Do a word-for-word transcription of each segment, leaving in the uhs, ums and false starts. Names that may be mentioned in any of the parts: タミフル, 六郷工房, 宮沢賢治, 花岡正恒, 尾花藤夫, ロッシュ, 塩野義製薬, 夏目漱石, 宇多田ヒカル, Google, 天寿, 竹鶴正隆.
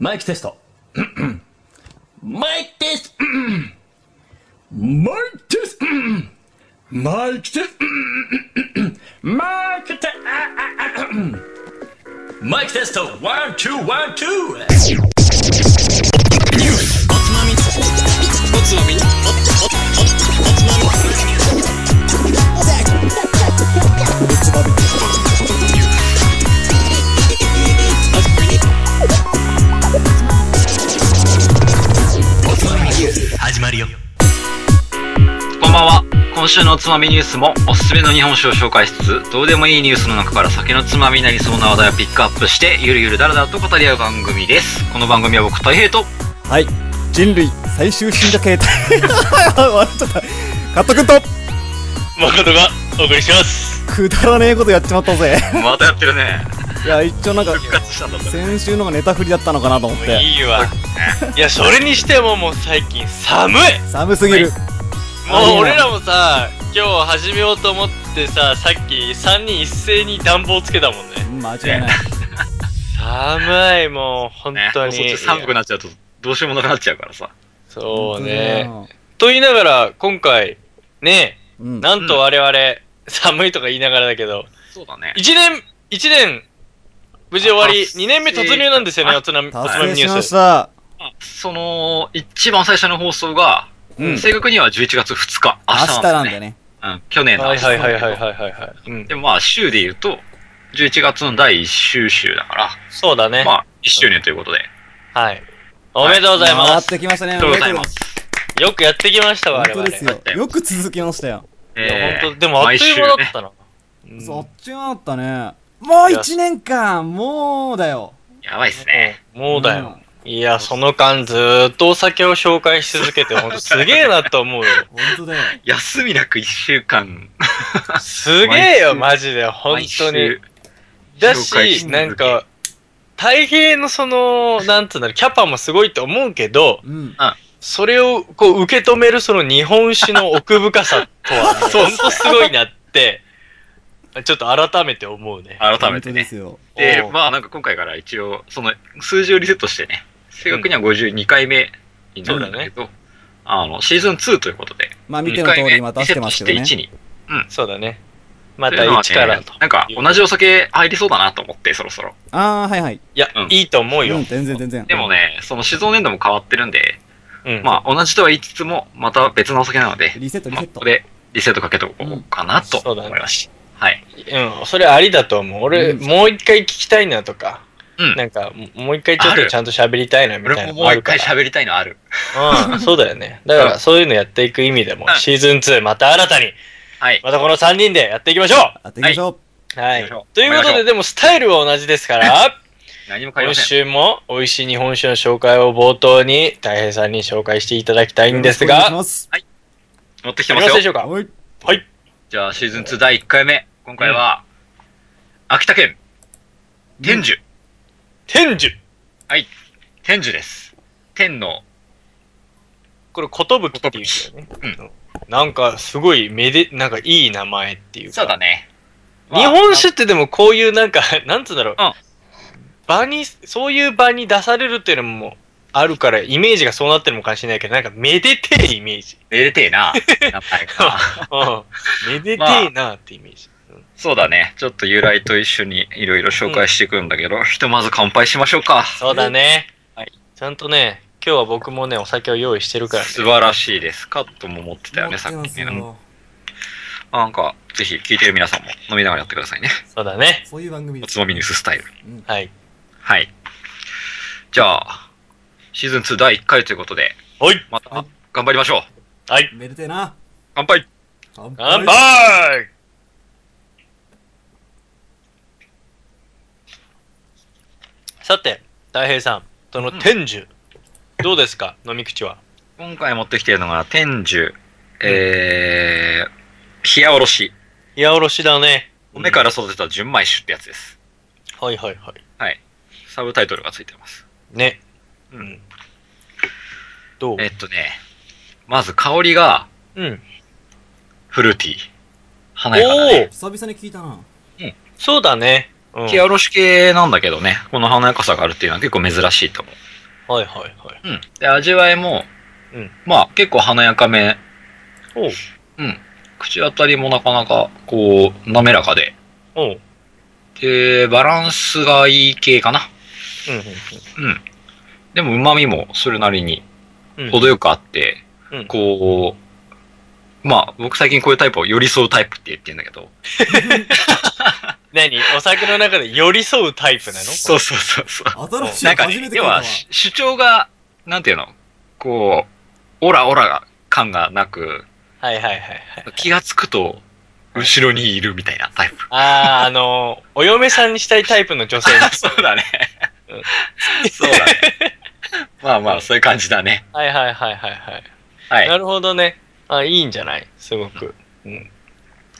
マイクテストマイクテストマイクテストマイクテストマイクテストマイクテストワンツーワンツーおつまみおつまみおつまみおつまみ始まるよ。こんばんは。今週のおつまみニュースもおすすめの日本酒を紹介しつつ、どうでもいいニュースの中から酒のつまみになりそうな話題をピックアップしてゆるゆるだらだらと語り合う番組です。この番組は僕大平と、はい、人類最終進化形態笑っちゃった、カット君と誠がお送りします。くだらねえことやっちまったぜまたやってるね。いや一応なんか先週のがネタ振りだったのかなと思って。いいわいやそれにしてももう最近寒い寒すぎる、はい、もう俺らもさ今日始めようと思ってさ、さっきさんにん一斉に暖房つけたもんね。間違いない寒いもう本当に、ね、そっち寒くなっちゃうとどうしようもなくなっちゃうからさ。そうねと言いながら今回ね、うん、なんと我々、うん、寒いとか言いながらだけど、そうだね、いちねんいちねん無事終わり、にねんめ突入なんですよね、おつまみニュース。達成しました。その、一番最初の放送が、うん、正確にはじゅういちがつふつか、明日なんですね。明日なんだね。うん、去年の明日なんだけど。はいはいはいはいはい、はい。でもまあ、週で言うと、じゅういちがつのだいいっ週週だから。そうだね。まあ、いっしゅうねんということで。はい。おめでとうございます。やってきましたね。おめでとうございます。よくやってきましたわ、あれは、ね。本当ですよ。よく続きましたよ。えー、ほんと、でもあっという間だったな。ね、そっちはあったね。もういちねんかん、もうだよ。やばいっすね。もうだよ。うん、いや、その間ずーっとお酒を紹介し続けて、ほんとすげえなと思うよ。ほんとだよ。休みなくいっしゅうかん。すげえよ、マジで、ほんとに。だし、なんか、大平のその、なんつうんだろう、キャパもすごいと思うけど、うん、それをこう受け止めるその日本酒の奥深さとは、ほんとすごいなって、ちょっと改めて思うね。改めてね。ですよ。で、まあなんか今回から一応、その数字をリセットしてね、正確にはごじゅうにかいめになるんだけど、うん、あの、シーズンツーということで、まあ見ての通りまた出してますけどね。リセットしていちに。うん。そうだね。またいちからと。なんか同じお酒入りそうだなと思って、そろそろ。ああ、はいはい。いや、うん、いいと思うよ。うん、全然全然。でもね、その酒造年度も変わってるんで、うん、まあ同じとは言いつつも、また別のお酒なので、リセットリセット。ここでリセットかけておこうかなと思いました。うんはい。うん、それありだと思う。俺、うん、もう一回聞きたいなとか、うん、なんか、もう一回ちょっとちゃんと喋りたいなみたいなのあるから。俺ももう一回喋りたいのある。うん、そうだよね。だから、そういうのやっていく意味でも、うん、シーズンツーまた新たに、はい、またこのさんにんでやっていきましょう、はい、やっていきましょう、はい、はい。ということで、でもスタイルは同じですから、何も変えません。今週も美味しい日本酒の紹介を冒頭に、大平さんに紹介していただきたいんですが、はい。持ってきてますよ。よろしいでしょうか。はい。はい。じゃあ、シーズンツーだいいっかいめ。今回は、うん、秋田県、天寿、うん。天寿はい、天寿です。天の。これ、ことぶきっていうんだよね。うん。なんか、すごい、めで、なんか、いい名前っていうか。そうだね。まあ、日本酒ってでも、こういうなんか、なんつうんだろう。うん。場に、そういう場に出されるっていうのも、あるから、イメージがそうなってるのかもしれないけど、なんか、めでてえイメージ。めでてえな。やっぱりか。うん。めでてえなってイメージ。そうだね。ちょっと由来と一緒にいろいろ紹介していくんだけど、うん、ひとまず乾杯しましょうか。そうだね。はい。ちゃんとね、今日は僕もね、お酒を用意してるから、ね。素晴らしいです。カットも持ってたよね、さっきの。なんか、ぜひ聞いてる皆さんも飲みながらやってくださいね。そうだね。そういう番組です。おつまみニューススタイル。うん、はい。はい。じゃあ、シーズンツーだいいっかいということで、はい。また、頑張りましょう。はい。めでてえな。乾杯。乾杯。乾杯さて、大平さん、その天寿、うん、どうですか、飲み口は。今回持ってきているのが、天寿、えー、冷やおろし。冷やおろしだね。米から育てた純米酒ってやつです、うん。はいはいはい。はい。サブタイトルがついてます。ね。うん。どうえっとね、まず香りが、うん。フルーティー。華やかだね。おー、久々に聞いたな。うん。そうだね。毛おろし系なんだけどね、この華やかさがあるっていうのは結構珍しいと思う。はいはいはい。うん、で味わいも、うん、まあ結構華やかめ。おう。うん。口当たりもなかなかこう滑らかで。おう。でバランスがいい系かな。うんうんうん。うん、でも旨味もそれなりに程よくあって、うん、こう。まあ、僕最近こういうタイプを寄り添うタイプって言ってんだけど。何？お酒の中で寄り添うタイプなの？そうそうそうそう。新しい。なんか、ね、要は主張が、なんていうの？こう、オラオラ感がなく、はいはいはいはい、気がつくと、後ろにいるみたいなタイプ。ああ、あの、お嫁さんにしたいタイプの女性そうだね。うん、そうだね。まあまあ、そういう感じだね。はいはいはいはいはい。はい、なるほどね。あ、いいんじゃない？すごく。うん。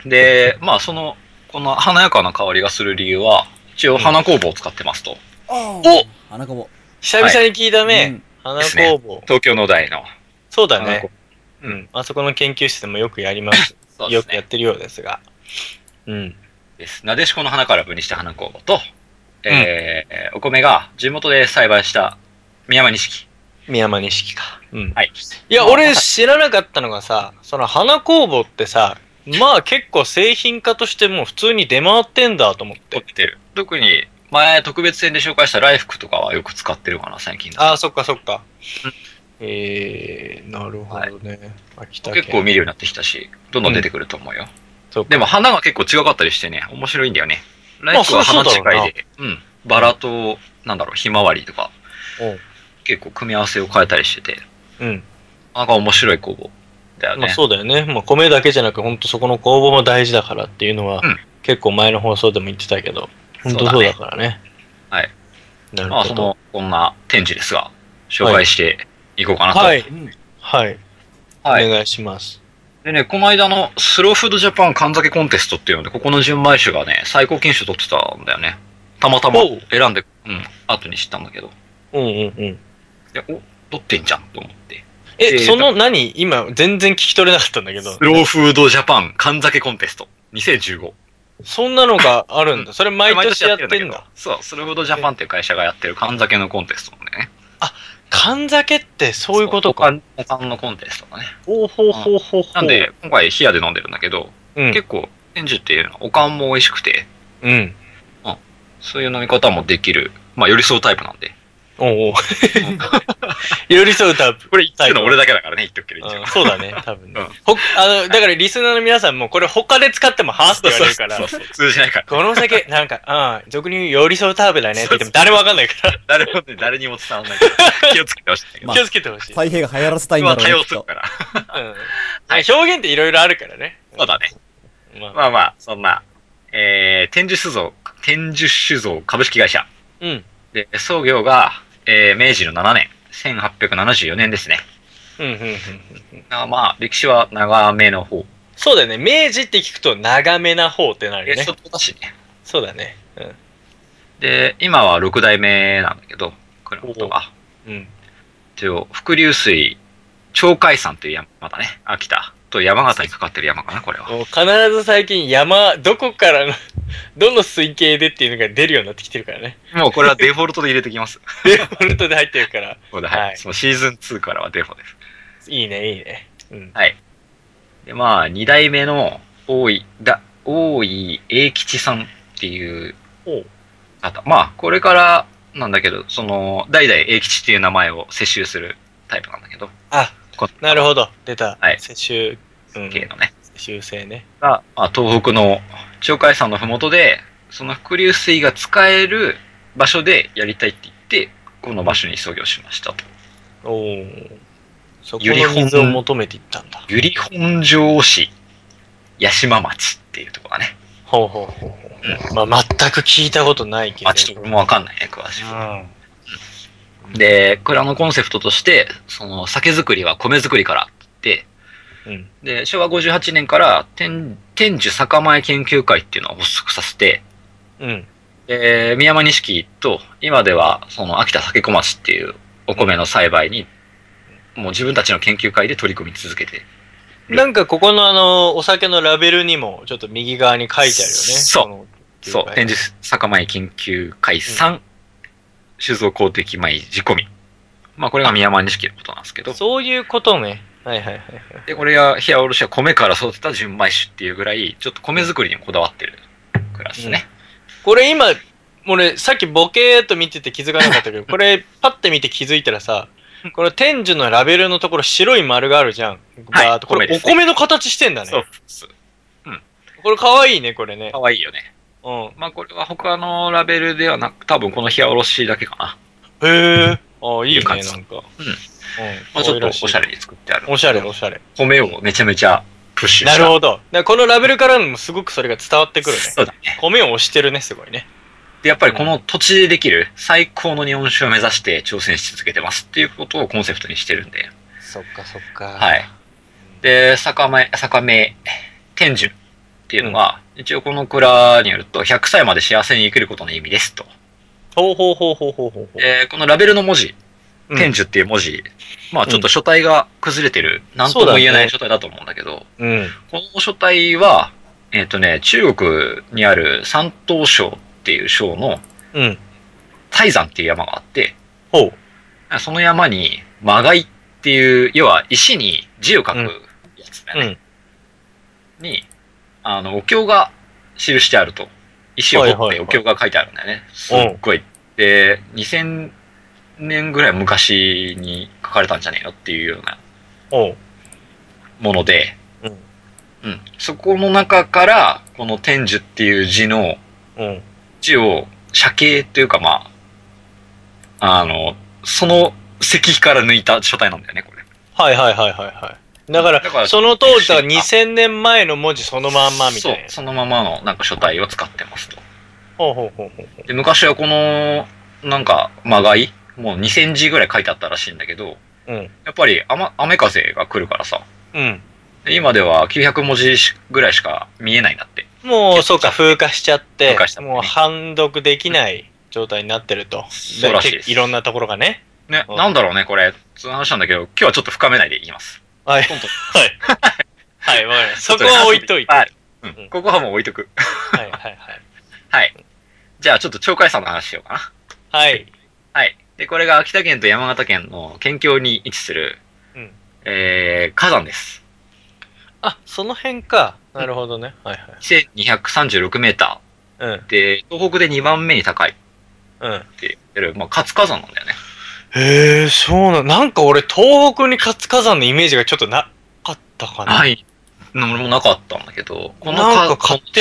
で、まあ、その、この華やかな香りがする理由は、一応、花工房を使ってますと。うん、お花工房。久々に聞いたね。はい、花工房、ね。東京農大の。そうだね。うん。あそこの研究室でもよくやります。そうですね、よくやってるようですが。うん。です。なでしこの花から分離した花工房と、うん、えー、お米が地元で栽培した宮間錦。宮間錦か。うん。はい。いや、俺知らなかったのがさ、その花工房ってさ、まあ結構製品化としてもう普通に出回ってんだと思って。ってる。特に前特別編で紹介したライフクとかはよく使ってるかな、最近。ああ、そっかそっか。えー、なるほどね。はい、秋田県結構見るようになってきたし、どんどん出てくると思うよ。うん、そうか。でも花が結構違かったりしてね、面白いんだよね。ライフクは花違いで、うん。バラと、なんだろう、ひまわりとか。おう、結構組み合わせを変えたりしてて、うん、なんか面白い工房だよね。まあ、そうだよね。まあ、米だけじゃなく、本当そこの工房も大事だからっていうのは、うん、結構前の放送でも言ってたけど、本当そうだからね。はい。なるほど。まあ、そのこんな展示ですが、紹介していこうかなと。はい。はい。はい、お願いします。でね、この間のスローフードジャパン缶酒コンテストっていうので、ここの純米酒がね、最高金賞取ってたんだよね。たまたま選んで、うん、後に知ったんだけど。うんうんうん。お、撮ってんじゃんと思って。え、えー、その何今全然聞き取れなかったんだけど。スローフードジャパン缶酒コンテストにせんじゅうご。そんなのがあるんだ。それ毎年やってんだ。んだそう、スローフードジャパンっていう会社がやってる缶酒のコンテストね。あ、缶酒ってそういうことか。お缶のコンテストだね。おーほーほーほーほー。なんで、今回冷やで飲んでるんだけど、うん、結構、天寿っていうのはお缶も美味しくて、うん、うん。そういう飲み方もできる。まあ、寄り添うタイプなんで。おうおう寄り添うタイプ。これ言ってるの俺だけだからね、言っとくけど一応。そうだね、多分ね。うん、ほあのだからリスナーの皆さんもこれ他で使ってもはーって言われるから。そうそうそう通じないから。この酒、なんか、うん、俗に言う寄り添うタイプだねって言っても誰もわかんないから。誰も、誰にも伝わんないから。気をつけてほしい、まあ。気をつけてほしい。太平が流行らせたいんだろうね。今は多用するから。うんはい、表現っていろいろあるからね。そうだね。まあ、まあ、まあ、そんな、えー、天寿酒造、天寿酒造株式会社。うん。で、創業が、えー、明治のななねん、せんはっぴゃくななじゅうよねんですね。うんうんうん。あまあ、歴史は長めの方。そうだよね。明治って聞くと長めな方ってなるよね。そうだしね。そうだね。うん。で、今はろくだいめなんだけど、蔵元が。うん。一応、伏流水、鳥海山という山だね。秋田と山形にかかってる山かな、これは。必ず最近山、どこからの、どの水系でっていうのが出るようになってきてるからね。もうこれはデフォルトで入れてきます。デフォルトで入ってるから。そうだ、はい。はい、そのシーズンツーからはデフォです。いいね、いいね。うん。はい。で、まあ、に代目の大井、だ、大井英吉さんっていう方。まあ、これからなんだけど、その、代々英吉っていう名前を接収するタイプなんだけど。あ、なるほど。出た。はい。接収系のね。接収性ね。が、まあ、東北の鳥海山のふもとで、その伏流水が使える場所でやりたいって言って、この場所に創業しましたと。おお。そこの水を求めていったんだ。由利本荘市八島町っていうところだね。ほうほうほうほう。うん、まあ、全く聞いたことないけど。町とかもわかんないね、詳しく。うんで、蔵のコンセプトとして、その酒造りは米作りからって、うん、で、昭和ごじゅうはちねんから天、天寿酒米研究会っていうのを発足させて、うん。で、宮間錦と、今ではその秋田酒小町っていうお米の栽培に、うん、もう自分たちの研究会で取り組み続けて。なんかここのあの、お酒のラベルにも、ちょっと右側に書いてあるよね。そう。そう、展示酒米研究会さん、うん、酒造公的米仕込み、まあこれが宮前錦のことなんですけど、そういうことね。はいはいはい、はい、でこれは平卸は米から育てた純米酒っていうぐらいちょっと米作りにもこだわってるクラスですね、うん、これ今俺さっきボケーっと見てて気づかなかったけどこれパッて見て気づいたらさ、この天寿のラベルのところ白い丸があるじゃん、バーっと、はい、これお米の形してんだね。そうです、うん、これかわいいね、これね、かわいいよね。うん、まあこれは他のラベルではなく、多分この冷やおろしだけかな。へえ、ああいいね、なんか。うん。うん、まあちょっとおしゃれに作ってある。おしゃれおしゃれ。米をめちゃめちゃプッシュした。なるほど。だからこのラベルからもすごくそれが伝わってくるね。そうだね。米を推してるね、すごいね。でやっぱりこの土地でできる最高の日本酒を目指して挑戦し続けてますっていうことをコンセプトにしてるんで。そっかそっか。はい。で酒米酒米天寿っていうのが、うん、一応この蔵によるとひゃくさいまで幸せに生きることの意味ですと。ほうほうほうほうほうほう。えー、このラベルの文字、うん、天寿っていう文字、まあちょっと書体が崩れてる、うん、なんとも言えない書体だと思うんだけど、うん、この書体はえっ、ー、とね中国にある山東省っていう省の泰山っていう山があって、うん、その山にまがいっていう要は石に字を書くやつだよね、うん、にあのお経が記してあると、石を掘ってお経が書いてあるんだよね、はいはいはい、すっごい。でにせんねんぐらい昔に書かれたんじゃねえのっていうようなもので、う、うんうん、そこの中からこの天寿っていう字の字を写経というか、まああのその石碑から抜いた書体なんだよね、これ。はいはいはいはいはい。だから、だからその当時はにせんねんまえの文字そのまんまみたいな。そう、そのままのなんか書体を使ってますと。ほうほうほうほう。で昔はこのなんかまがいもうにせんじぐらい書いてあったらしいんだけど、うん、やっぱり雨、雨風が来るからさ、うん、で今ではきゅうひゃくもじぐらいしか見えないんだって。もうそうか、風化しちゃって、風化しちゃってね、もう判読できない状態になってると。そうらしいです。いろんなところがね、ね、うん、なんだろうねこれ、そういう話なんだけど今日はちょっと深めないでいきます。はいはいはい、そこは置いといて、はい、うん、ここはもう置いとくはいはいはいはい。じゃあちょっと鳥海山の話しようかな。はいはい。でこれが秋田県と山形県の県境に位置する、うん、えー、火山です。あ、その辺か、なるほどね、うん、はいはい。せんにひゃくさんじゅうろくメーター、うん、で東北でにばんめに高い、うん、って言ってる、まあ、活火山なんだよね。へえ、そうな、なんか俺東北に活火山のイメージがちょっとなかったかな。はい、俺もなかったんだけど、この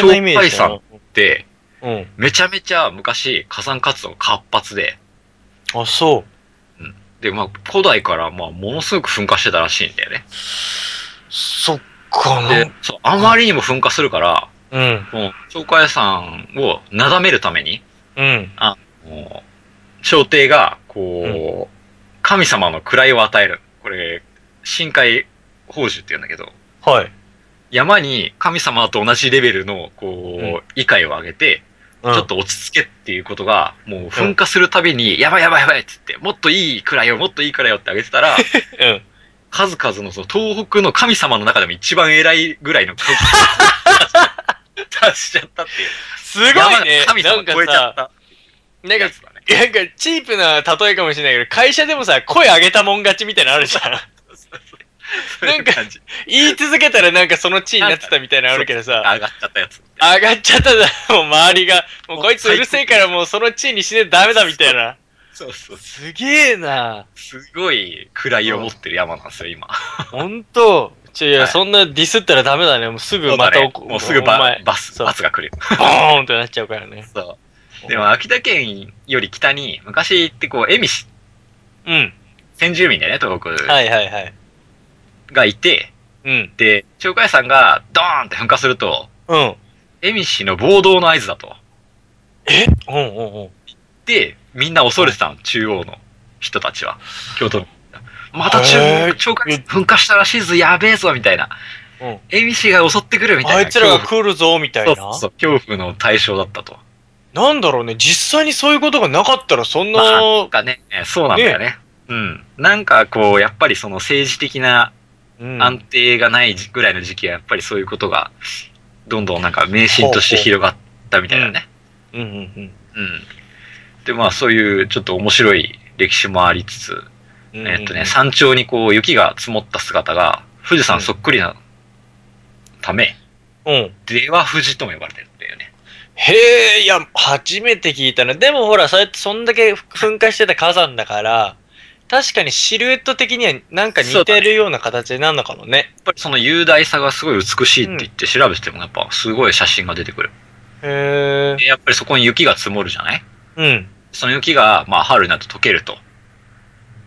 鳥海山って、うん、めちゃめちゃ昔火山活動活発で、あ、そう、うん、でまあ古代からまあものすごく噴火してたらしいんだよね。そっかな。で、そう、あまりにも噴火するから、うん、この鳥海山をなだめるために、うん、あの朝廷がこう、うん、神様の位を与える、これ神界宝珠って言うんだけど、はい、山に神様と同じレベルのこう、うん、位階を上げて、うん、ちょっと落ち着けっていうことがもう噴火するたびに、うん、やばいやばいやばいっつって、もっといい位をもっといい位をって上げてたら、うん、数々のその東北の神様の中でも一番偉いぐらいの数達しちゃったっていう。すごいね、神様超えちゃった。なんか、なんかチープな例えかもしれないけど、会社でもさ、声上げたもん勝ちみたいなのあるじゃん。なんか、言い続けたらなんかその地位になってたみたいなのあるけどさ、上がっちゃったやつ。上がっちゃっただ、もう周りが、もうこいつうるせえからもうその地位にしねえとダメだみたいな。そうそう。すげえな。すごい位を持ってる山なんですよ、今。ほんと。いや、はい、そんなディスったらダメだね。もうすぐまた、ね、もうすぐバス、バスが来る。ボーンってなっちゃうからね。そう。でも秋田県より北に昔ってこう恵比寿、うん、先住民だよね東北、はいはいはい、がいて、うん、で鳥海山がドーンって噴火すると、うん、恵比寿の暴動の合図だと、え、うんうんうん、でみんな恐れてたの、はい、中央の人たちは、京都のまた中鳥海山噴火したらしいぞ、やべえぞみたいな、うん、恵比寿が襲ってくるみたいな、あいつらが来るぞみたいな、そうそう、恐怖の対象だったと。なんだろうね、実際にそういうことがなかったらそんな、まあ、なんかね、そうなんだよね、ね、うん、なんかこうやっぱりその政治的な安定がないぐらいの時期はやっぱりそういうことがどんどんなんか迷信として広がっったみたいなね。うんうんうんうん。でまあそういうちょっと面白い歴史もありつつ、うんうんうん、えっとね山頂にこう雪が積もった姿が富士山そっくりなため、うん、では富士とも呼ばれてるんだよね。へえ、いや初めて聞いたね。でもほらそれそんだけ噴火してた火山だから。確かにシルエット的にはなんか似てるような形になるのかもね。やっぱりその雄大さがすごい美しいって言って調べてもやっぱすごい写真が出てくる。へー。でやっぱりそこに雪が積もるじゃない？うん。その雪がまあ春になって溶けると。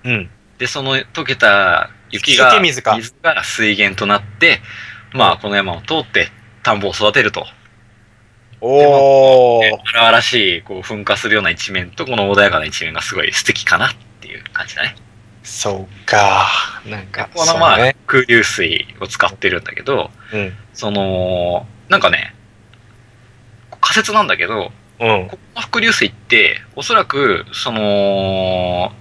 うん。でその溶けた雪が水が水源となって、まあこの山を通って田んぼを育てると。おー。荒々しいこう噴火するような一面とこの穏やかな一面がすごい素敵かな。いう感じだね。そうか。なんかこのまあ、ね、空流水を使ってるんだけど、うん、そのなんかね仮説なんだけど、うん、この伏流水っておそらくその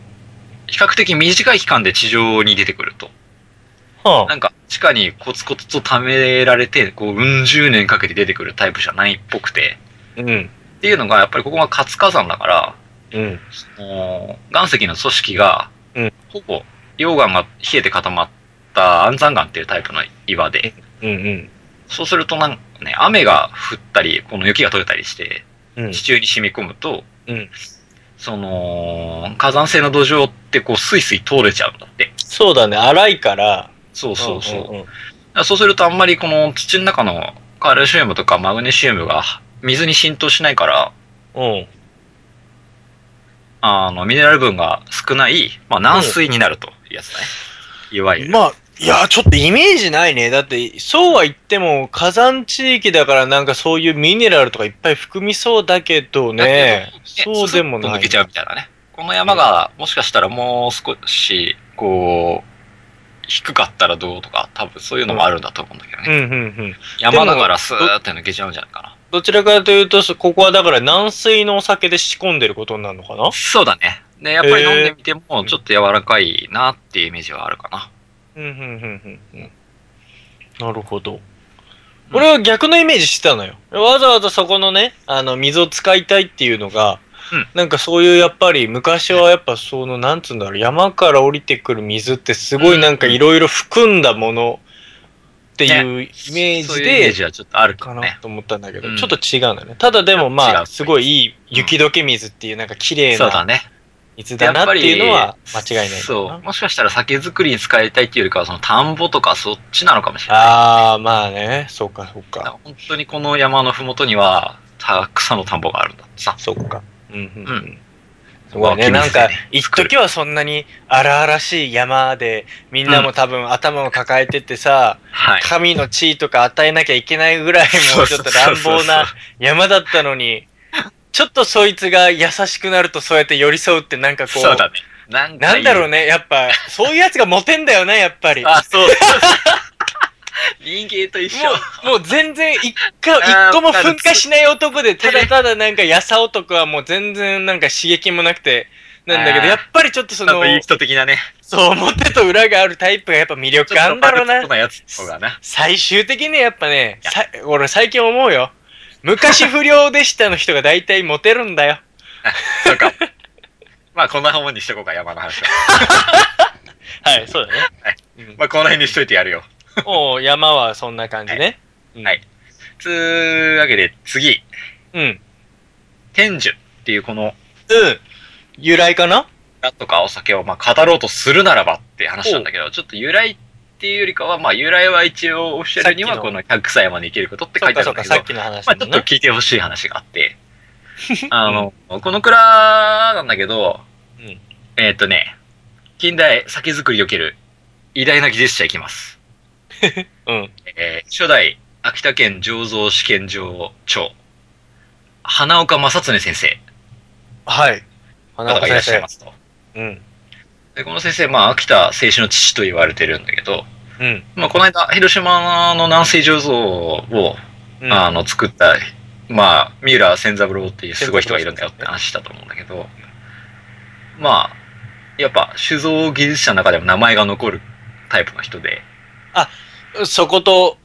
比較的短い期間で地上に出てくると、はあ、なんか地下にコツコツと溜められてこううん十年かけて出てくるタイプじゃないっぽくて、うん、っていうのがやっぱりここが活火山だから。うん、その岩石の組織が、うん、ほぼ溶岩が冷えて固まった安山岩っていうタイプの岩で、うんうん、そうするとなんか、ね、雨が降ったりこの雪が取れたりして、うん、地中に染み込むと、うん、その火山性の土壌ってこうスイスイ通れちゃうんだって。そうだね、粗いから。そうそうそう、うんうんうん、そうするとあんまりこの土の中のカルシウムとかマグネシウムが水に浸透しないから、うんあのミネラル分が少ない、まあ、軟水になるというやつだね、うん、いわゆる。まあいやちょっとイメージないね。だってそうは言っても火山地域だからなんかそういうミネラルとかいっぱい含みそうだけどね。そうでもない、ね、抜けちゃうみたいなね。この山がもしかしたらもう少しこう低かったらどうとか多分そういうのもあるんだと思うんだけどね、うんうんうんうん、山だからスーって抜けちゃうんじゃないかな。どちらかというとここはだから軟水のお酒で仕込んでることになるのかな。そうだね。でやっぱり飲んでみてもちょっと柔らかいなっていうイメージはあるかな。うんうんうんうんうん。なるほど。俺は逆のイメージしてたのよ。わざわざそこのねあの水を使いたいっていうのが、うん、なんかそういうやっぱり昔はやっぱそのなんつうんだろう山から降りてくる水ってすごいなんかいろいろ含んだもの。っていうイメージで、ね、そういうイメージはちょっとあるかなと思ったんだけど、うん、ちょっと違うんだね。ただでもまあすごいいい雪解け水っていうなんか綺麗な水だなっていうのは間違いないな。そう。もしかしたら酒造りに使いたいっていうよりかはその田んぼとかそっちなのかもしれない、ね。ああまあね、そうかそうか。本当にこの山のふもとにはたくさんの田んぼがあるんだってさ。そうか。うんうん。うんそうね、なんか一時はそんなに荒々しい山でみんなも多分頭を抱えててさ、うんはい、神の地位とか与えなきゃいけないぐらいもうちょっと乱暴な山だったのにちょっとそいつが優しくなるとそうやって寄り添うってなんかこうそうだね、なんかなんだろうねやっぱそういうやつがモテんだよねやっぱり。あそう人間と一緒。もう、もう全然一個、一個も噴火しない男で、ただただなんかやさ男はもう全然なんか刺激もなくて、なんだけど、やっぱりちょっとその、いい人的なね。そう、表と裏があるタイプがやっぱ魅力あんだろうな。最終的にやっぱね、俺最近思うよ。昔不良でしたの人が大体モテるんだよ。そうか。まあこんなもんにしとこうか、山の話は。はい、そうだね。はい、まあこの辺にしといてやるよ。おお山はそんな感じね。はい。はい、つーわけで次。うん。天寿っていうこの。うん。由来かな？だとかお酒をまあ語ろうとするならばって話なんだけど、ちょっと由来っていうよりかはまあ由来は一応オフィシャルにはこのひゃくさい山に行けることって書いてあるんだけど、さっきの話もね、まあちょっと聞いてほしい話があって、あのこの蔵なんだけど、うん、えー、っとね近代酒造りにおける偉大な技術者いきます。うんえー、初代秋田県醸造試験場長花岡正恒先生、はい花岡先生がいらっしゃいますと、うん、でこの先生、まあ、秋田製紙の父と言われてるんだけど、うんまあ、この間広島の南水醸造を、うん、あの作った、まあ、三浦千三郎っていうすごい人がいるんだよって話したと思うんだけど、まあやっぱ酒造技術者の中でも名前が残るタイプの人で、あそこと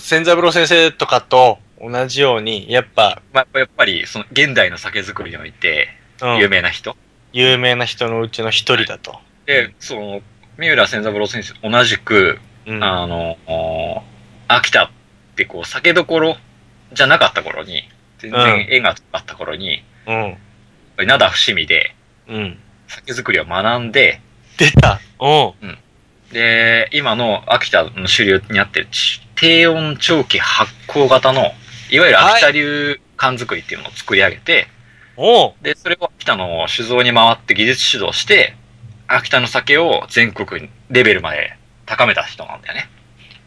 千三郎先生とかと同じように、やっぱ。まあ、やっぱり、その、現代の酒造りにおいて、有名な人、うん、有名な人のうちの一人だと。で、その、三浦仙三郎先生と同じく、うん、あの、秋田ってこう、酒どころじゃなかった頃に、全然縁があった頃に、うん。灘伏見で、うん。酒造りを学んで、出たおう、うん。で、今の秋田の主流になってる低温長期発酵型の、いわゆる秋田流缶作りっていうのを作り上げて、はい、で、それを秋田の酒造に回って技術指導して、秋田の酒を全国レベルまで高めた人なんだよね。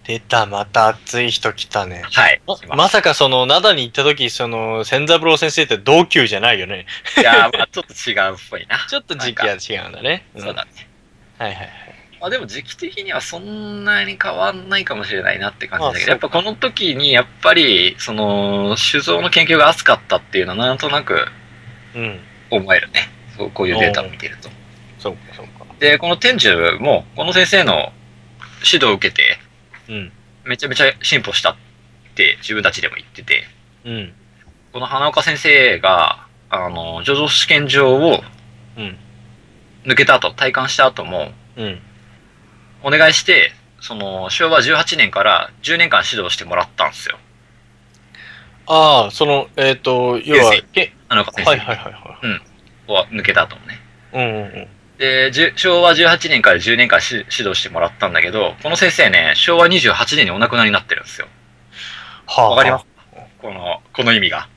出た、また熱い人来たね。はい。ま, まさかその、灘に行った時、その、仙三郎先生って同級じゃないよね。いやー、まあちょっと違うっぽいな。ちょっと時期は違うんだね。うん、そうだね。はいはいはい。まあでも時期的にはそんなに変わんないかもしれないなって感じだけど、やっぱこの時にやっぱりその酒造の研究が熱かったっていうのはなんとなく思えるね、うん、こういうデータを見てると。そうかそうか。でこの天寿もこの先生の指導を受けて、うん、めちゃめちゃ進歩したって自分たちでも言ってて、うん、この花岡先生があの醸造試験場を抜けた後、退官した後も、うんお願いして、その、昭和じゅうはちねんからじゅうねんかん指導してもらったんですよ。ああ、その、えっ、ー、と、要は、あの、はいはいはいはい。うん。ここは抜けたとね。うんうんうん。で、昭和じゅうはちねんからじゅうねんかん指導してもらったんだけど、この先生ね、昭和にじゅうはちねんにお亡くなりになってるんですよ。はあ。わかりますこの、この意味が。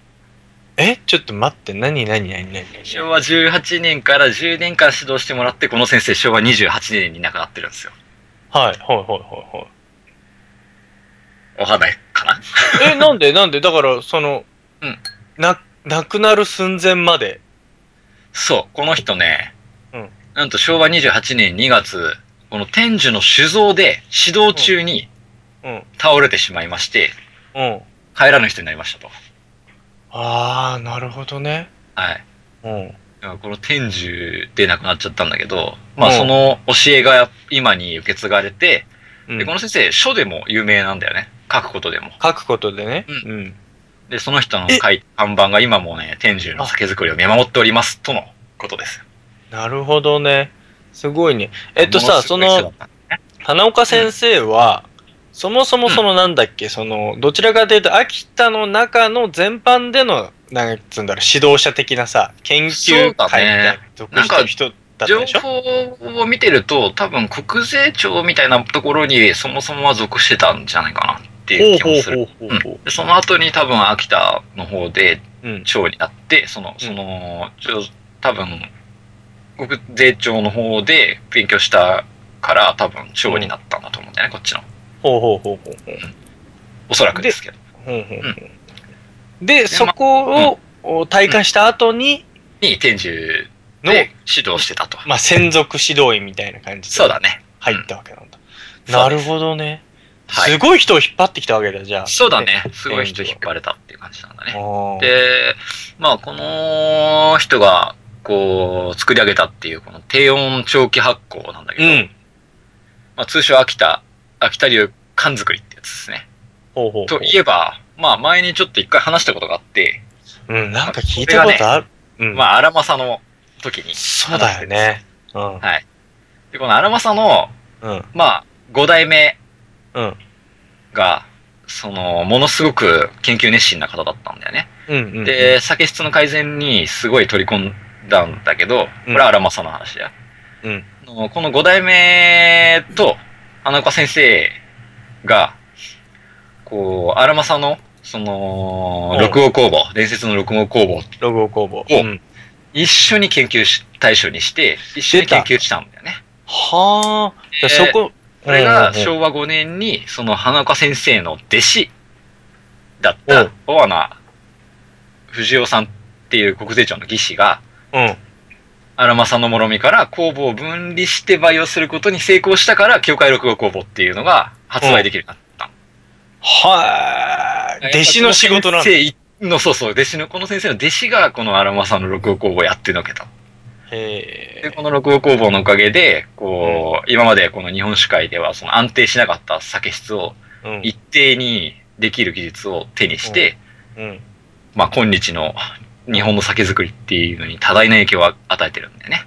えちょっと待って、何何何何昭和じゅうはちねんからじゅうねんかん指導してもらって、この先生昭和にじゅうはちねんに亡くなってるんですよ。はい、はい、はい、はい、はい。わかんないかなえ、なんでなんでだから、その、うん。な、亡くなる寸前まで。そう、この人ね、うん。なんと昭和にじゅうはちねんにがつ、この天寿の酒造で指導中に、うん。倒れてしまいまして、うん。帰らぬ人になりましたと。ああ、なるほどね。はい。うん。この天寿で亡くなっちゃったんだけど、まあその教えが今に受け継がれて、うん、でこの先生書でも有名なんだよね。書くことでも。書くことでね。うん。うん、でその人の書い看板が今もね天寿の酒造りを見守っておりますとのことです。なるほどね。すごいね。えっとさ、ね、その花岡先生は、うん、そもそもそのなんだっけ、うん、そのどちらかというと秋田の中の全般でのなんつうんだろう指導者的なさ研究会みたいな属してる人だったでしょ。情報を見てると多分国税庁みたいなところにそもそもは属してたんじゃないかなっていう気もする。その後に多分秋田の方で庁になって、うん、そのその多分国税庁の方で勉強したから多分庁になったんだと思うんだよね、うん、こっちの。ほうほうほうほうほう、うん、おそらくですけど。ほうほうほう、うんで、そこを退官した後に、うん、に天寿の指導してたと。まあ、専属指導員みたいな感じで。そうだね。入ったわけなんだ。うん、なるほどね。すごい人を引っ張ってきたわけだ、じゃあ。そうだね。すごい人を引っ張れたっていう感じなんだね。で、まあ、この人が、こう、作り上げたっていう、この低温長期発酵なんだけど、うん、まあ、通称秋田、秋田流缶作りってやつですね。ほうほうほうといえば、まあ前にちょっと一回話したことがあって。うん、なんか聞いたことある。ね、うん、まあ荒政の時に。そうだよね。うん。はい。で、この荒政の、うん、まあご代目が、うん、その、ものすごく研究熱心な方だったんだよね。うんうんうん、で、酒質の改善にすごい取り込んだんだけど、これは荒政の話だよ。うん。このご代目と、花岡先生が、こう、荒政の、その、六郷工房、伝説の六郷工房。六郷工房。を、一緒に研究し、対象にして、一緒に研究したんだよね。はぁ。そこ、これが昭和ごねんに、その、花岡先生の弟子だった、尾花藤夫さんっていう国税庁の技師が、うん。荒政のもろみから工房を分離して培養することに成功したから、教会六郷工房っていうのが発売できるようになった。はい。弟子の仕事なんだ。先生の、そうそう、弟子の、この先生の弟子が、この荒政の六郷工房をやってのけた。へえ。で、この六郷工房のおかげで、こう、うん、今までこの日本酒界では、その安定しなかった酒質を、一定にできる技術を手にして、うん、まあ今日の日本の酒造りっていうのに多大な影響を与えてるんだよね。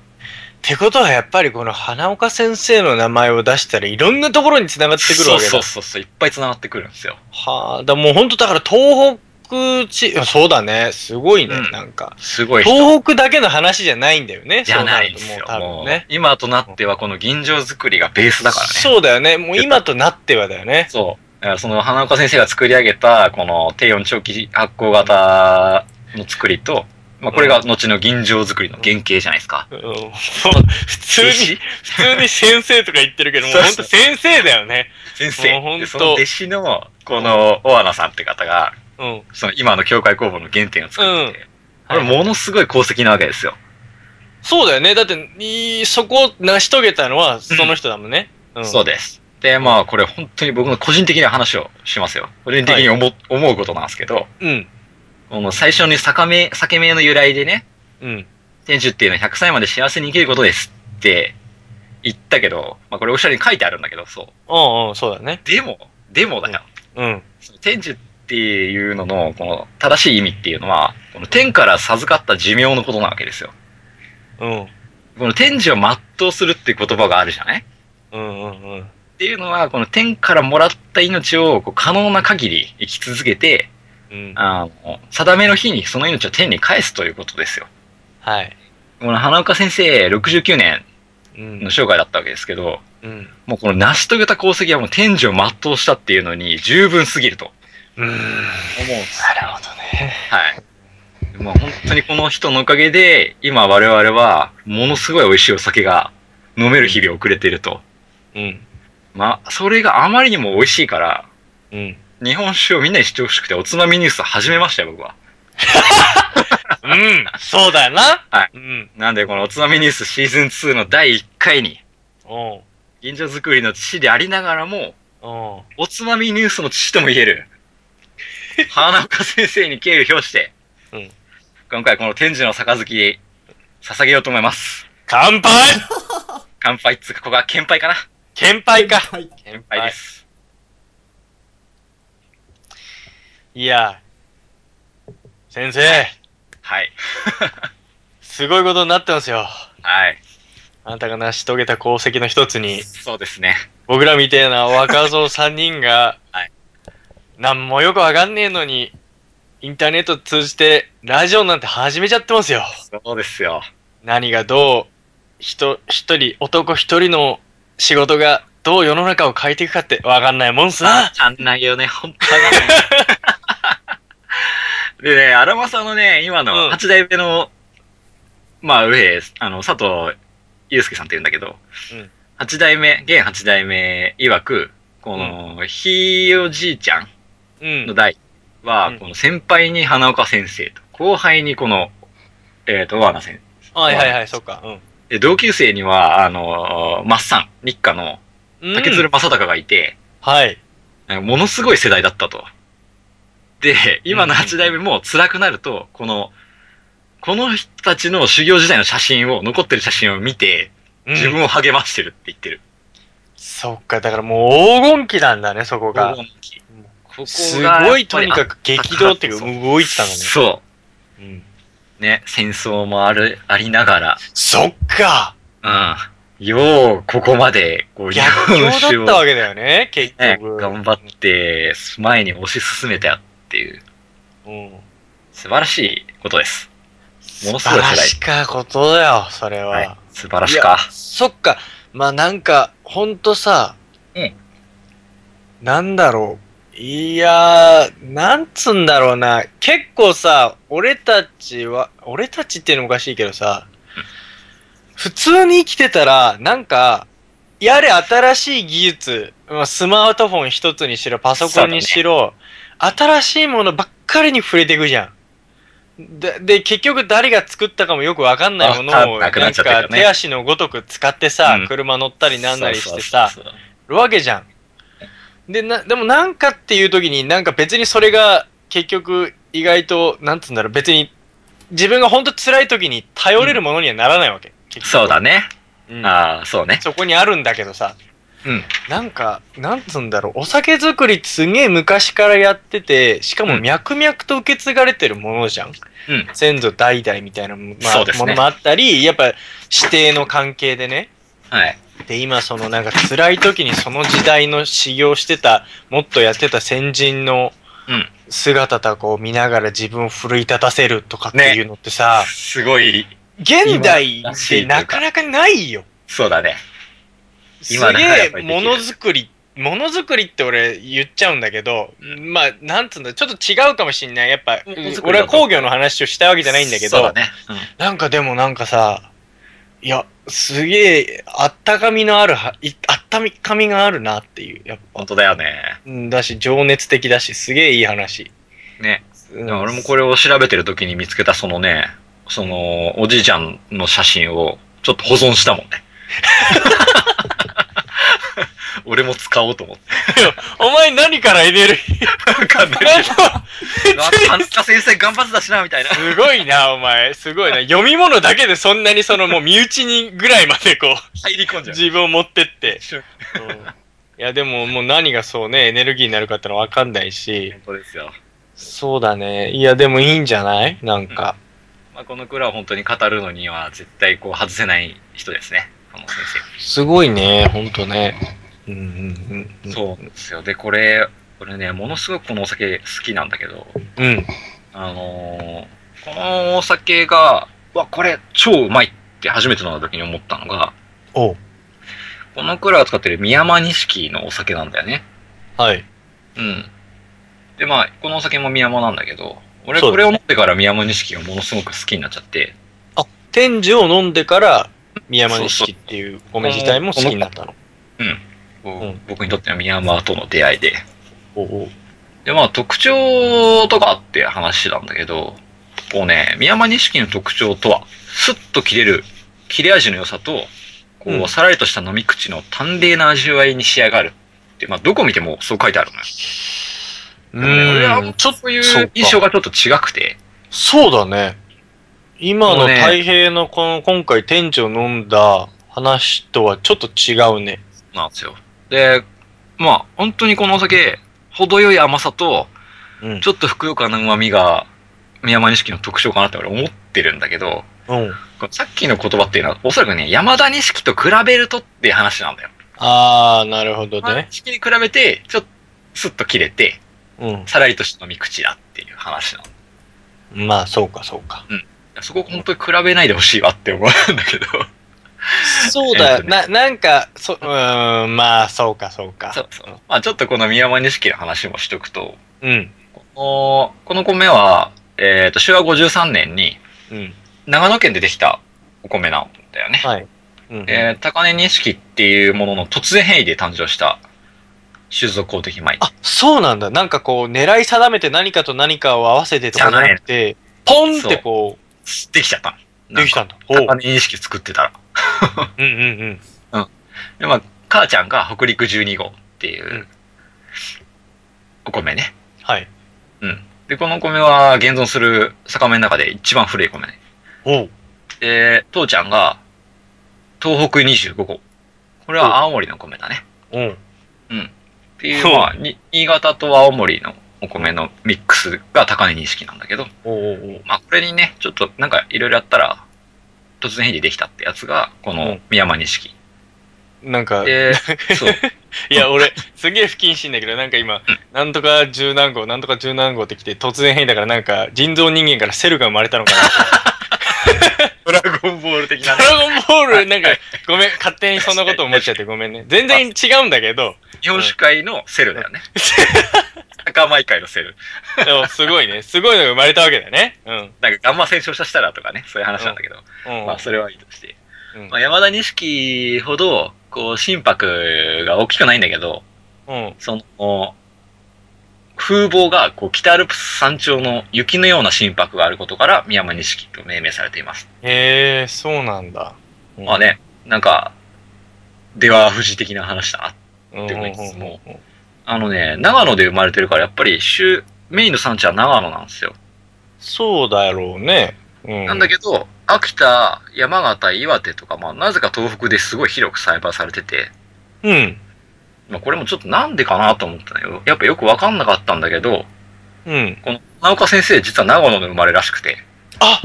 ってことはやっぱりこの花岡先生の名前を出したらいろんなところにつながってくるわけだ。そうそうそう、いっぱいつながってくるんですよ。はあ、だもう本当だから東北地、そうだね、すごいね、うん、なんかすごい東北だけの話じゃないんだよね。じゃないですよ。そうなるともう多分ね、もう今となってはこの吟醸作りがベースだからね。そうだよね、もう今となってはだよね。そう、だからその花岡先生が作り上げたこの低温長期発酵型の作りと。まあこれが後の吟醸作りの原型じゃないですか。うんうん、普通に普通に先生とか言ってるけどもう本当先生だよね。先生。本当その弟子のこの尾花さんって方が、うん、その今の協会工房の原点を作ってて、これ、うん、ものすごい功績なわけですよ。そうだよね。だってそこを成し遂げたのはその人だもんね。うんうん、そうです。でまあこれ本当に僕の個人的な話をしますよ。個人的に思、はい、思うことなんですけど。うん。最初に酒名、酒名の由来でね、うん、店主っていうのはひゃくさいまで幸せに生きることですって言ったけど、まあこれおっしゃるに書いてあるんだけど、そう。うんうん、そうだね。でも、でもだよ。うん。店主っていうのの、この正しい意味っていうのは、この天から授かった寿命のことなわけですよ。うん。この天寿を全うするっていう言葉があるじゃない？うんうんうん。っていうのは、この天からもらった命をこう可能な限り生き続けて、うん、あの定めの日にその命を天に返すということですよ。はい。この花岡先生ろくじゅうきゅうねんの生涯だったわけですけど、うん、もうこの成し遂げた功績はもう天寿を全うしたっていうのに十分すぎると。うーん。思うんです。なるほどね。はい。まあ本当にこの人のおかげで今我々はものすごい美味しいお酒が飲める日々を送れていると。うん。まあそれがあまりにも美味しいから。うん。日本酒をみんなに知ってほしくて、おつまみニュース始めましたよ、僕は。うん、そうだよな。はい。うん、なんで、このおつまみニュースシーズンツーのだいいっかいに、吟醸作りの父でありながらも、お, おつまみニュースの父とも言える、花岡先生に敬意を表して、うん、今回この天寿の杯、捧げようと思います。乾杯乾杯っつうか、ここは献杯かな。献杯か。献杯です。いや先生、はいすごいことになってますよ。はい、あなたが成し遂げた功績の一つに、そうですね、僕らみたいな若造さんにんが、はい、何もよくわかんねえのにインターネット通じてラジオなんて始めちゃってますよ。そうですよ。何がどう人一人男一人の仕事がどう世の中を変えていくかってわかんないもんさ。わかんないよね、ほんとわかんない。でね、アラマさんのね、今のはちだいめの、うん、まあ、うへ、あの、佐藤祐介さんって言うんだけど、うん、はちだいめ、現はちだいめ曰く、この、うん、ひいおじいちゃんの代は、うん、この先輩に花岡先生と、後輩にこの、えっ、ー、と、尾花先生。はいはいはい、そっか。うん、で同級生には、あの、マッサン、日課の竹鶴正隆がいて、うん、はい。ものすごい世代だったと。で、今のはちだいめも辛くなると、この、この人たちの修行時代の写真を、残ってる写真を見て、自分を励ましてるって言ってる。うん、そっか、だからもう黄金期なんだね、そこが。黄金期。ここがすごい、とにかく激動っていうか、動いてたのね。そう。うん、ね、戦争もある、ありながら。そっか。うん。よう、ここまで、こう、逆境だったわけだよね、結局。頑張って、前に推し進めたよ。っていう、うん、素晴らしいことです。ものすごい辛い。素晴らしかことだよ、それは。はい、素晴らしか。そっか、まあなんかほんとさ、うん、なんだろう、いやー、なんつんだろうな、結構さ、俺たちは、俺たちっていうのもおかしいけどさ、うん、普通に生きてたらなんか。やれ新しい技術、スマートフォン一つにしろ、パソコンにしろ、ね、新しいものばっかりに触れていくじゃん。で、で結局誰が作ったかもよくわかんないものを、なんか手足のごとく使ってさ、うん、車乗ったりなんなりしてさ、るわけじゃん。で、な、でもなんかっていう時に、なんか別にそれが結局意外と、なんつうんだろう、別に自分が本当辛い時に頼れるものにはならないわけ。うん、そうだね。うん、ああ、そうね。そこにあるんだけどさ、うん、なんかなんつうんだろう、お酒作りってすげえ昔からやってて、しかも脈々と受け継がれてるものじゃん、うん、先祖代々みたいな、まあね、ものもあったり、やっぱ指定の関係でね、はい、で今そのなんか辛い時にその時代の修行してた、もっとやってた先人の姿とこう見ながら自分を奮い立たせるとかっていうのってさ、ね、すごい現代ってなかなかないよ。そうだね。すげえものづくり、ものづくりって俺言っちゃうんだけど、まあなんつうんだ、ちょっと違うかもしんない。やっぱ俺は工業の話をしたわけじゃないんだけど、そうだね、うん、なんかでもなんかさ、いやすげえあったかみのある、あったかみがあるなっていう、やっぱ本当だよね。だし情熱的だし、すげえいい話。ね、うん、俺もこれを調べてる時に見つけたそのね、そのおじいちゃんの写真をちょっと保存したもんね。俺も使おうと思って。お前何からエネルギーかんでるパンツカ先生頑張ってたしなみたいな。すごいなお前、すごいな。読み物だけでそんなにそのもう身内にぐらいまでこう入り込んじゃう、自分を持ってっていやでももう何がそうねエネルギーになるかってのは分かんないし。本当ですよ。そうだね。いやでもいいんじゃない、なんか、うん、まあ、この蔵を本当に語るのには絶対こう外せない人ですね、この先生。すごいね本当ね。うんうんうん、そうですよ。でこれこれね、ものすごくこのお酒好きなんだけど、うん、あのー、このお酒がわこれ超うまいって初めて飲んだ時に思ったのが、おこの蔵が使ってる美山錦のお酒なんだよね。はい。うん。でまあこのお酒も美山なんだけど、俺これを飲んでから美山錦がものすごく好きになっちゃって、あ天寿を飲んでから美山錦っていうお米自体も好きになったの。うん。うん、僕にとっては宮山との出会いで、おおでまあ特徴とかって話なんだけど、こうね宮山錦の特徴とはスッと切れる切れ味の良さと、こう、うん、さらりとした飲み口の淡麗な味わいに仕上がるって、まあ、どこ見てもそう書いてあるのよ。うん、ね、俺はそういう印象がちょっと違くて。そうだね。今の太平のこの今回店長飲んだ話とはちょっと違うね。なんですよ。で、まあ本当にこのお酒程よい甘さと、うん、ちょっとふくよかな旨みが美山錦の特徴かなって俺思ってるんだけど、うん、さっきの言葉っていうのはおそらくね山田錦と比べるとって話なんだよ。あーなるほどね。錦に比べてちょっとスッと切れて、うん、さらりとした飲み口だっていう話なんだ。まあそうかそうか。うん。そこ本当に比べないでほしいわって思うんだけど。そうだよ、えーね、な, なんかそ、うーん、まあそうかそうか。そうそう、まあ、ちょっとこの美山錦の話もしとくと、うん、こ, のこの米は、えー、と昭和ごじゅうさんねんに長野県でできたお米なんだよね、はい、うんうん、えー、高根錦っていうものの突然変異で誕生した種族公的米。あ、そうなんだ。なんかこう狙い定めて何かと何かを合わせてとかじゃなくて、ポンってこうできちゃったできたんだ。高根錦作ってたらうんうんうんうん。でまあ母ちゃんが北陸じゅうにごうっていうお米ね。はい。うん。でこのお米は現存する酒米の中で一番古い米ね。おう。で父ちゃんが東北にじゅうごごう。これは青森の米だね。おう。うん。っていうまあに新潟と青森のお米のミックスが高根錦なんだけど。おうおう。まあこれにねちょっとなんかいろいろやったら。突然変異でできたってやつがこの美山錦、うん、なんか、えー、そういや俺すげえ不謹慎だけど、なんか今、うん、なんとか十何号なんとか十何号ってきて突然変異だから、なんか人造人間からセルが生まれたのかなドラゴンボール的な、ね、ドラゴンボールなんかごめん勝手にそんなこと思っちゃってごめんね。全然違うんだけど日本酒界のセルだよね高舞界のセルでもすごいね、すごいのが生まれたわけだよね。うん、なんかあんま戦勝したらとかね、そういう話なんだけど、うんうん、まあそれはいいとして、うんまあ、山田錦ほどこう心拍が大きくないんだけど、うん、その風貌がこう北アルプス山頂の雪のような心拍があることから美山錦と命名されています。へえ、そうなんだ、うん、まあね、なんか出羽富士的な話だなって思いつつも、うんうんうんうん、あのね、長野で生まれてるからやっぱり州メインの産地は長野なんですよ。そうだろうね、うん、なんだけど秋田、山形、岩手とか、まあ、なぜか東北ですごい広く栽培されてて、うん、まあ、これもちょっとなんでかなと思ったね。やっぱよくわかんなかったんだけど、うん。この、花岡先生、実は長野の生まれらしくて。あ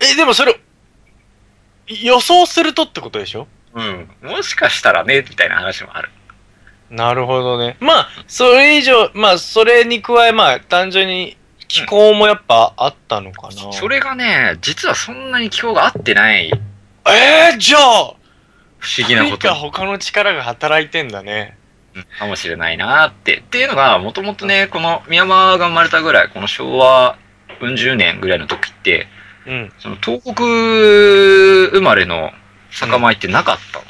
え、でもそれ、予想するとってことでしょ？うん。もしかしたらね、みたいな話もある。なるほどね。まあ、それ以上、まあ、それに加え、まあ、単純に気候もやっぱあったのかな。うん、それがね、実はそんなに気候が合ってない。えー、じゃあ不思議なこと。何か他の力が働いてんだね。かもしれないなーって。っていうのが、もともとね、この宮間が生まれたぐらい、この昭和よんじゅうねんぐらいの時って、うん、その東北生まれの酒米ってなかったの。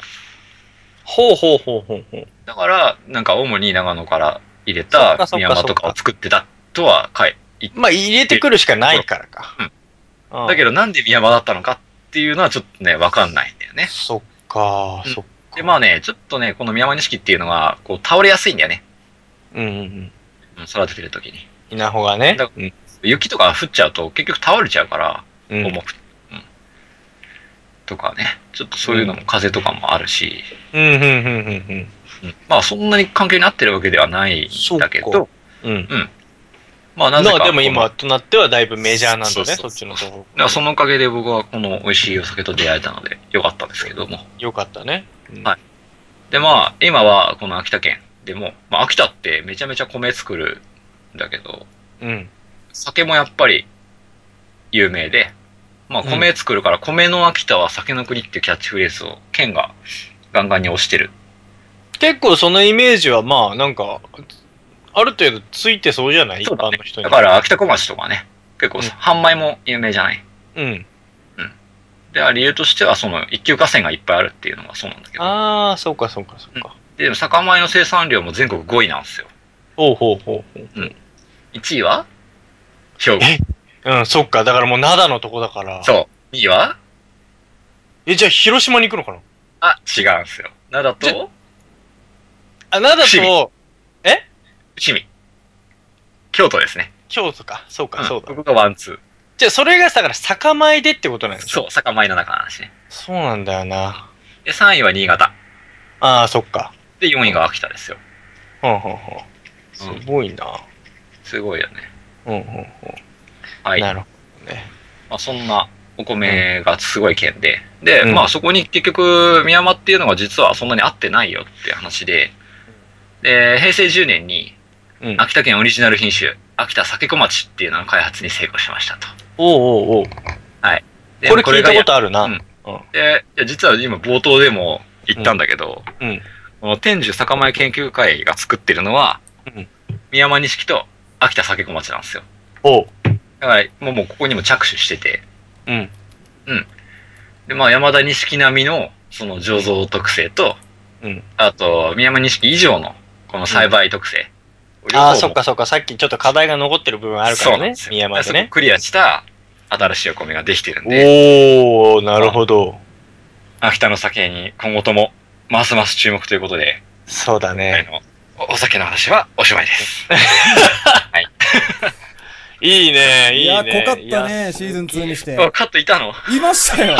うん、ほうほうほうほうほう。だから、なんか主に長野から入れた宮間とかを作ってたとは書いて。まあ入れてくるしかないからか。うん、だけどなんで宮間だったのかっていうのはちょっとね、わかんないんだよね。そっか、うん、そっか。で、まあね、ちょっとね、この宮間錦っていうのが、こう、倒れやすいんだよね。うんうんうん。育ててるときに。稲穂がね。だから、うん、雪とか降っちゃうと、結局倒れちゃうから、うん、重く、うん。とかね、ちょっとそういうのも風とかもあるし。うんうんうんうんうん。まあ、そんなに環境になってるわけではないんだけど、うんうん。まあ、なぜか。でも今となってはだいぶメジャーなんだね、そうそうそう、そっちのところ。そのおかげで僕はこの美味しいお酒と出会えたので、よかったんですけども。よかったね。はい。で、まあ、今はこの秋田県でも、まあ、秋田ってめちゃめちゃ米作るんだけど、うん、酒もやっぱり有名で、まあ、米作るから、うん、米の秋田は酒の国ってキャッチフレーズを県がガンガンに推してる。結構そのイメージは、まあ、なんか、ある程度ついてそうじゃない？一般の人に。だから、秋田小町とかね、結構、うん、販売も有名じゃない？うん。で、理由としては、その、一級河川がいっぱいあるっていうのがそうなんだけど。ああ、そうか、そうか、そうか。で、でも、酒米の生産量も全国ごいなんですよ。ほうほうほうほう。うん。いちいは兵庫。えうん、そっか。だからもう、灘のとこだから。そう。にいはえ、じゃあ、広島に行くのかなあ、違うんですよ。灘とあ、灘と、え伏見。京都ですね。京都か。そうか、うん、そうだ。ここがワンツー。じゃあそれがさ、だから酒米でってことなんですか？そう、酒米の中の話ね。そうなんだよな。で、さんいは新潟。ああ、そっか。で、よんいが秋田ですよ。はあ、はあはあ、すごいな、うん。すごいよね。うんうんうん。はい。なるほどね。まあ、そんなお米がすごい県で。うん、で、まあそこに結局、宮間っていうのが実はそんなに合ってないよって話で、で、平成じゅうねんに、秋田県オリジナル品種、うん、秋田酒小町っていうのの開発に成功しましたと。おうおうおう。はい。これ聞いたことあるな。うん、で、実は今冒頭でも言ったんだけど、うんうん、この天寿酒米研究会が作ってるのは、うん、宮間錦と秋田酒小町なんですよ。おう。だからもう、もうここにも着手してて。うん。うん。で、まあ山田錦並みのその醸造特性と、うん、あと宮間錦以上のこの栽培特性。うんああ、そっかそっか。さっきちょっと課題が残ってる部分あるからね。宮間でね。クリアした新しいお米ができてるんで。おー、なるほど。秋田の酒に今後ともますます注目ということで。そうだね。お酒の話はおしまいです。はい。いいね、いいね。いや、濃かったね、シーズンツーにして。カットいたの？いましたよ。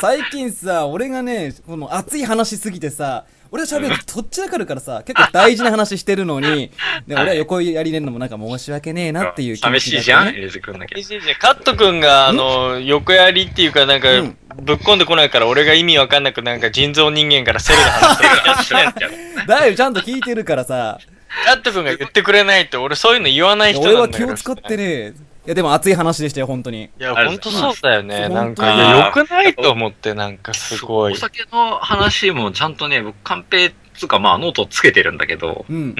最近さ、俺がね、この熱い話すぎてさ、俺は喋るととっちらかるからさ、結構大事な話してるのに、で俺は横やりれるのもなんか申し訳ねえなっていう気持ち、ね。寂しいじゃん？入れてくんなきゃ。寂しいじゃん。カットくんが、あの、横やりっていうかなんか、うん、ぶっこんでこないから俺が意味わかんなくなんか人造人間からセルの話してるから。だいぶちゃんと聞いてるからさ。カットくんが言ってくれないと俺そういうの言わない人なんだよ。俺は気を使ってね。いやでも熱い話でしたよ、本当に。いや、本当そうだよね。なんか、いや、良くないと思って、なんかすごい。お酒の話もちゃんとね、僕、カンペつうか、まあ、ノートつけてるんだけど、うん、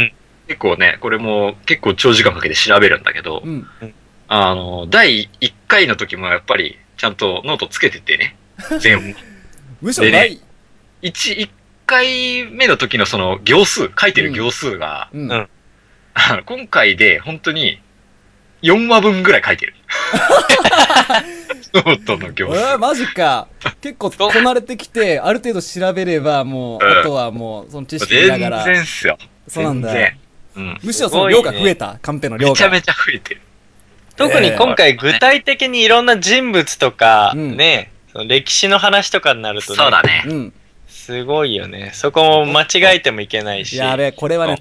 結構ね、これも結構長時間かけて調べるんだけど、うん、あの、だいいっかいの時もやっぱり、ちゃんとノートつけててね、全部。むしろない。一、一回目の時のその行数、書いてる行数が、うんうん、あの今回で本当に、よんわぶんぐらい書いてる。ノートの行数。えー、マジか。結構こなれてきて、ある程度調べれば、もう、うん、あとはもう、その知識ながら。全然っすよ。そうなんだ。うん、むしろその量が増えた、ね、カンペの量が。めちゃめちゃ増えてる。特に今回具体的にいろんな人物とか、えー、ね、うん、その歴史の話とかになるとね。そうだね。うん、すごいよね。そこも間違えてもいけないし。やべえ、これはね、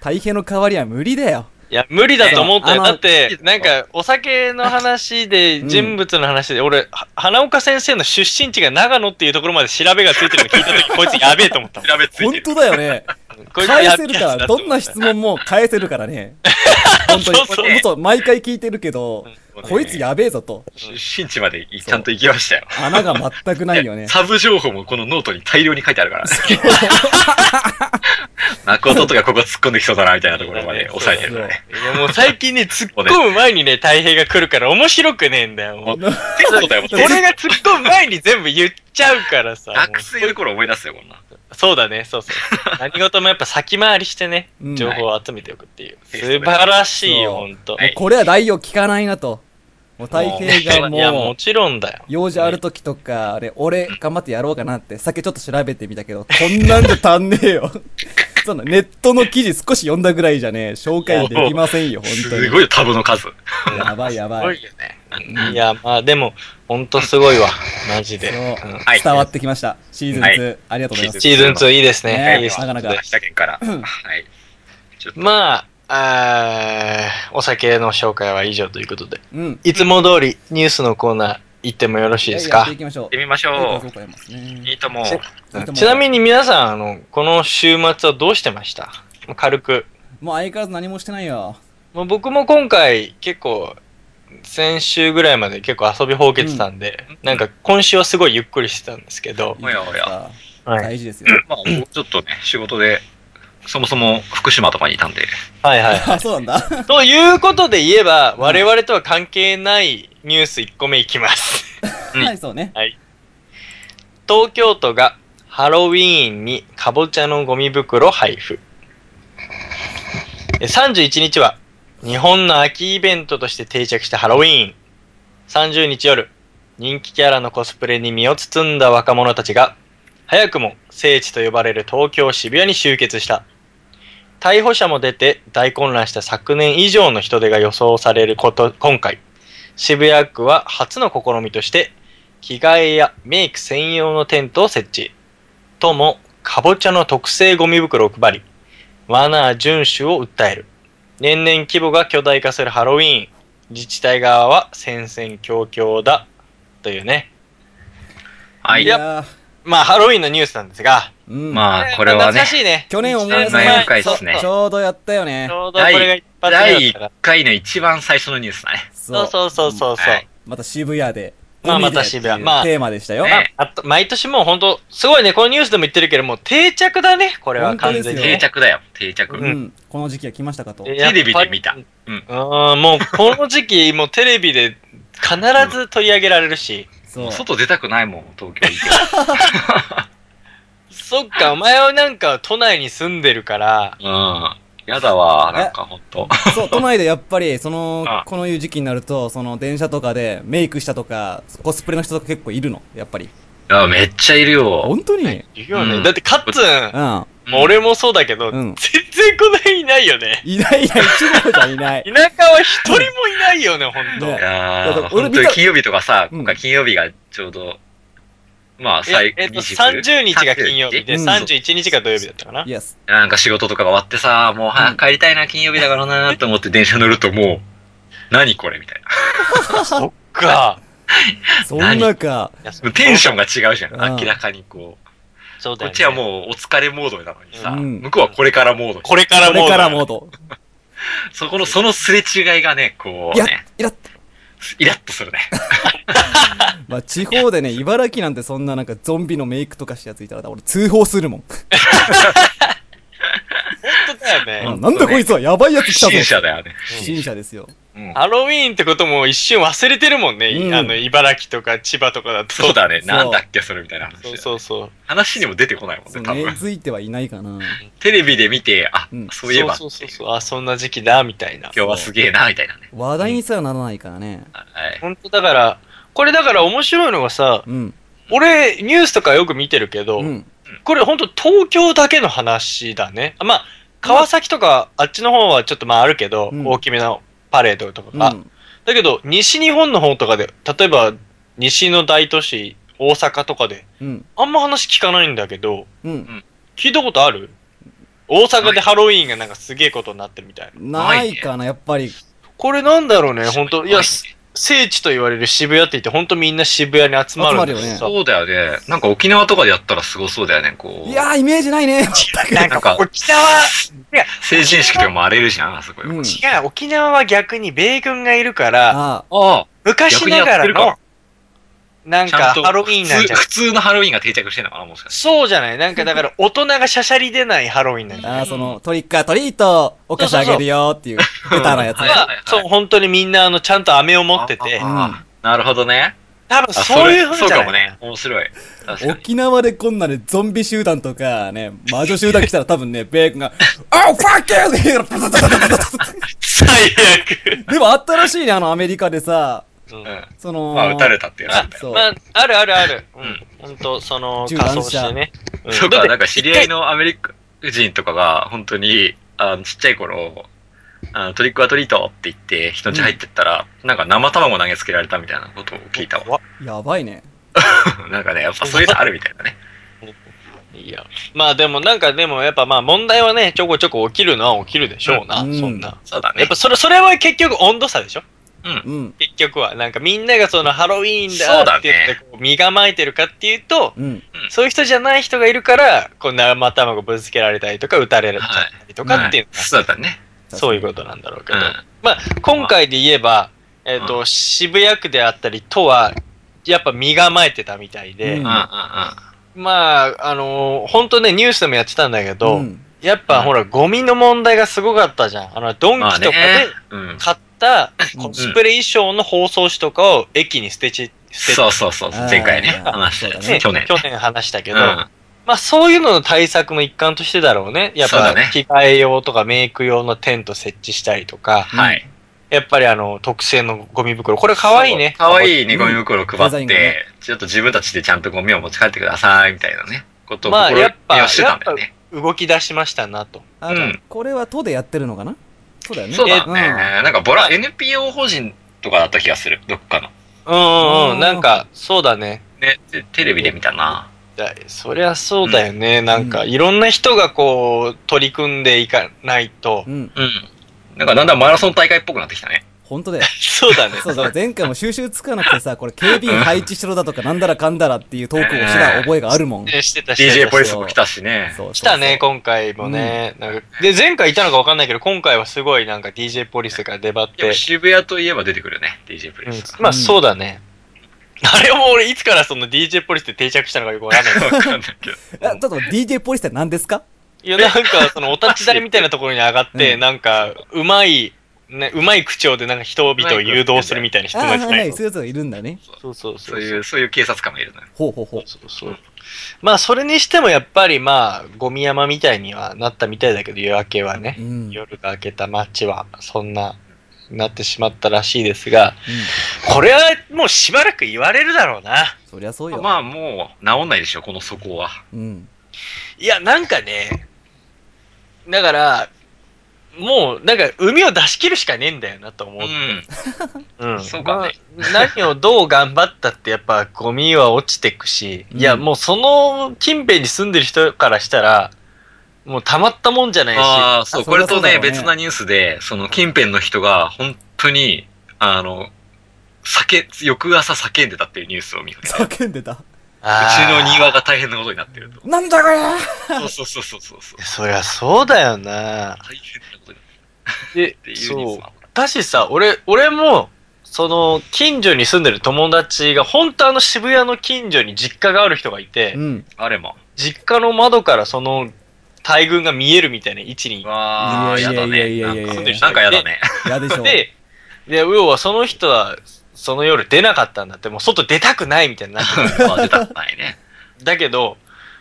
大平の代わりは無理だよ。いや、無理だと思ったよ。だって、なんか、お酒の話で、人物の話で、うん、俺、花岡先生の出身地が長野っていうところまで調べがついてるの聞いたとき、こいつやべえと思った。調べついてる。本当だよね。返せるから、どんな質問も返せるからね。本当に。そうそうね、と毎回聞いてるけど、ね、こいつやべえぞと。出身地までちゃんと行きましたよ。穴が全くないよね。サブ情報もこのノートに大量に書いてあるからね。誠とかここ突っ込んできそうだなみたいなところまで抑えてるからね。いやもう最近ね、突っ込む前にね、大平が来るから面白くねえんだよ。もう俺が突っ込む前に全部言っちゃうからさ。学生の頃思い出すよ、こんな。そうだね、そうそう。何事もやっぱ先回りしてね、情報を集めておくっていう。素晴らしいよ、ほんと。これは代用聞かないなと。もう大平がもう、いやもちろんだよ。用事ある時とか、あれ、俺頑張ってやろうかなって、酒ちょっと調べてみたけど、こんなんじゃ足んねえよ。そのネットの記事少し読んだぐらいじゃね、紹介できませんよ、ほんとに。すごいタブの数。やばいやばい。すごいよね。いや、まあでも、ほんとすごいわ。マジで。伝わってきました。シーズンツー。ありがとうございます。シーズンツーいいですね。いいですね。なかなか。まあ、あーお酒の紹介は以上ということで、うん、いつも通りニュースのコーナー行ってもよろしいですか？行ってみましょう。行ってみましょう。いいとも。ちなみに皆さん、あのこの週末はどうしてました？もう軽く。もう相変わらず何もしてないよ。もう僕も今回結構先週ぐらいまで結構遊びほうけてたんで、うん、なんか今週はすごいゆっくりしてたんですけど。おやおや。大事ですよ。まあもうちょっとね仕事で。そもそも福島とかにいたんで。はいはい。そうなんだ。ということで言えば、我々とは関係ないニュースいっこめいきます。はい、そうね。はい。東京都がハロウィーンにカボチャのゴミ袋配布。さんじゅういちにちは日本の秋イベントとして定着したハロウィーン。さんじゅうにち夜、人気キャラのコスプレに身を包んだ若者たちが、早くも聖地と呼ばれる東京渋谷に集結した。逮捕者も出て大混乱した昨年以上の人出が予想されること、今回、渋谷区は初の試みとして、着替えやメイク専用のテントを設置。都も、かぼちゃの特製ゴミ袋を配り、マナー遵守を訴える。年々規模が巨大化するハロウィーン。自治体側は戦々恐々だ。というね。あいや。まあ、ハロウィンのニュースなんですが。まあ、これはね。懐かしいね。去年思い出した。いっかいですね。ちょうどやったよね。ちょうどこれが一発目。だいいっかいの一番最初のニュースだね。そうそうそうそう。また渋谷で。まあ、また渋谷。まあ、テーマでしたよ。毎年もうほんと、すごいね、このニュースでも言ってるけど、もう定着だね、これは完全に。定着だよ、定着。うん。この時期は来ましたかと。テレビで見た。うん。もう、この時期、もうテレビで必ず取り上げられるし。外出たくないもん、東京行って。そっか、お前はなんか都内に住んでるから。うん。やだわ、なんかほんと。そう、都内でやっぱり、その、このいう時期になると、その電車とかでメイクしたとか、コスプレの人とか結構いるの、やっぱり。いや、めっちゃいるよ。ほんとにいるよね。だって、カッツン。俺もそうだけど、全然この辺いないよね。いないいない、一部じゃいない。田舎は一人もいないよね、ほんと。いやー、ほんとに金曜日とかさ、今回金曜日がちょうど、まあ、最えっと、さんじゅうにちが金曜日で、さんじゅういちにちが土曜日だったかな。なんか仕事とかが終わってさ、もう早く帰りたいな、金曜日だからなーと思って電車乗るともう、何これみたいな。そっか。そんなか。テンションが違うじゃん、明らかにこう。こっちはもうお疲れモードなのにさ、向こうはこれからモード。これからモード。これからモード。そこの、そのすれ違いがね、こうね。イラッ、イラッとするね。まあ地方でね、茨城なんてそんななんかゾンビのメイクとかしたやついたら、俺通報するもん。本当だよね。なんだこいつはやばいやつ来たぞ。不審者だよね。不審者ですよ。ハロウィーンってことも一瞬忘れてるもんね。あの、茨城とか千葉とかだと。そうだね。なんだっけ、それみたいな話。そうそうそう。話にも出てこないもんね、多分。根付いてはいないかな。テレビで見て、あ、そういえば。そうそうそう。あ、そんな時期だ、みたいな。今日はすげえな、みたいなね。話題にすらならないからね。本当だから、これだから面白いのがさ、俺、ニュースとかよく見てるけど、これ本当東京だけの話だね。まあ、川崎とかあっちの方はちょっとまああるけど、大きめな。パレードとかが、うん、だけど西日本の方とかで例えば西の大都市大阪とかで、うん、あんま話聞かないんだけど、うんうん、聞いたことある？大阪でハロウィーンがなんかすげえことになってるみたいな。ないかな、やっぱり。これなんだろうね、本当いや、聖地と言われる渋谷って言って、本当みんな渋谷に集まる。集まるよね。そうだよね。なんか沖縄とかでやったらすごそうだよね、こう。いやー、イメージないね。なんか沖縄、いや、成人式とかも荒れるじゃん、あそこ、うん。違う、沖縄は逆に米軍がいるから、ああ昔ながらの、なんかハロウィーンなんじゃない？普通のハロウィーンが定着してんのかな、もしかして。そうじゃない、なんかだから大人がしゃしゃり出ないハロウィーンなんじゃない？ああ、そのトリックアトリートお菓子あげるよーっていうベタなやつ。そう、本当にみんなあのちゃんと飴を持ってて。ああ、なるほどね。多分そういう風じゃない？そうかもね。面白い。沖縄でこんなねゾンビ集団とかね魔女集団来たら多分ねベーコンがオーファッキュー最悪。でもあったらしいね、あのアメリカでさ。うん、そのまあ撃たれたってやつなんだよ。まああるあるある。うん、本当その仮装してね。うん、そうか、なんか知り合いのアメリカ人とかが本当にあのちっちゃい頃あのトリックアトリートって言って人んち入ってったら、うん、なんか生卵投げつけられたみたいなことを聞いたわ。やばいね。なんかねやっぱそういうのあるみたいだね。いやまあでもなんかでもやっぱまあ問題はねちょこちょこ起きるのは起きるでしょうな、うん、そんな。そうだね。やっぱそれそれは結局温度差でしょ。うん、結局はなんかみんながそのハロウィーンだって言ってこう身構えてるかっていうと、うん、そういう人じゃない人がいるからこう生卵ぶつけられたりとか撃たれたりとかっていうのが、はい、そうだね、そういうことなんだろうけど、うん、まあ今回で言えば、えーとうん、渋谷区であったりとはやっぱ身構えてたみたいで、うん、まああの本当ねニュースでもやってたんだけど、うん、やっぱほらゴミの問題がすごかったじゃん、あのドンキとかで買ってコスプレ衣装の包装紙とかを駅に捨てち、捨てそうそうそう、前回ね、話したよね、去年。去年話したけど、うん、まあそういうのの対策の一環としてだろうね。やっぱ、ね、着替え用とかメイク用のテント設置したりとか、はい、やっぱりあの、特製のゴミ袋、これかわいいね。かわいいね、ゴミ袋配って、うんね、ちょっと自分たちでちゃんとゴミを持ち帰ってくださいみたいなね、ことを心配してたんだよね。まあ、動き出しましたなと。あ、うん、これは都でやってるのかな。そうだね。そうだね。なんかボラ、エヌピーオー 法人とかだった気がする。どっかの。うんうんうん。なんか、そうだね。ね、テレビで見たな。そりゃそうだよね。うん、なんか、いろんな人がこう、取り組んでいかないと。うん。うん、なんか、だんだんマラソン大会っぽくなってきたね。本当だよ。そうだね。そうそう。前回も収集つかなくてさ、これ警備員配置しろだとか、なんだらかんだらっていうトークをした覚えがあるもん。してたし。ディージェー ポリスも来たしね。そうそうそう。来たね、今回もね。うん、なんかで、前回いたのか分かんないけど、今回はすごいなんか ディージェー ポリスが出張って。渋谷といえば出てくるね、ディージェー ポリス、うん。まあそうだね。あれも俺いつからその ディージェー ポリスって定着したのかよく分かんない。分かんないけど。あ、ちょっと ディージェー ポリスって何ですか？いや、なんかそのお立ち台みたいなところに上がって、うん、なんか、うまい、ね、うまい口調でなんか人々を誘導するみたいな人がいる。はいはい、そういうやつがいるんだね。そうそうそう。そういう、そういう警察官がいるのよ。ほうほうほう。そうそうそう。まあ、それにしてもやっぱりまあ、ゴミ山みたいにはなったみたいだけど、夜明けはね、うん、夜が明けた街は、そんな、なってしまったらしいですが、うん、これはもうしばらく言われるだろうな。そりゃそうよ。まあ、もう、治んないでしょ、この底は。うん。いや、なんかね、だから、もうなんか海を出し切るしかねえんだよなと思って、うんうん、そうかね、まあ、何をどう頑張ったってやっぱゴミは落ちてくし、うん、いやもうその近辺に住んでる人からしたらもうたまったもんじゃないし、あそう、これと ね, ね別なニュースでその近辺の人が本当にあの酒翌朝叫んでたっていうニュースを見かけた。叫んでた。うちの庭が大変なことになってると。なんだこれ。そうそうそうそうそう。そりゃそうだよな。大変なことになってる。で、そう。だしさ、俺、俺も、その、近所に住んでる友達が、本当あの渋谷の近所に実家がある人がいて、うん、あれも。実家の窓からその、大群が見えるみたいな位置に。わー、やだね。なんかやだね。やでしょ。で、で、要はその人は、その夜出なかったんだって、もう外出たくないみたいになって出たくないね。だけど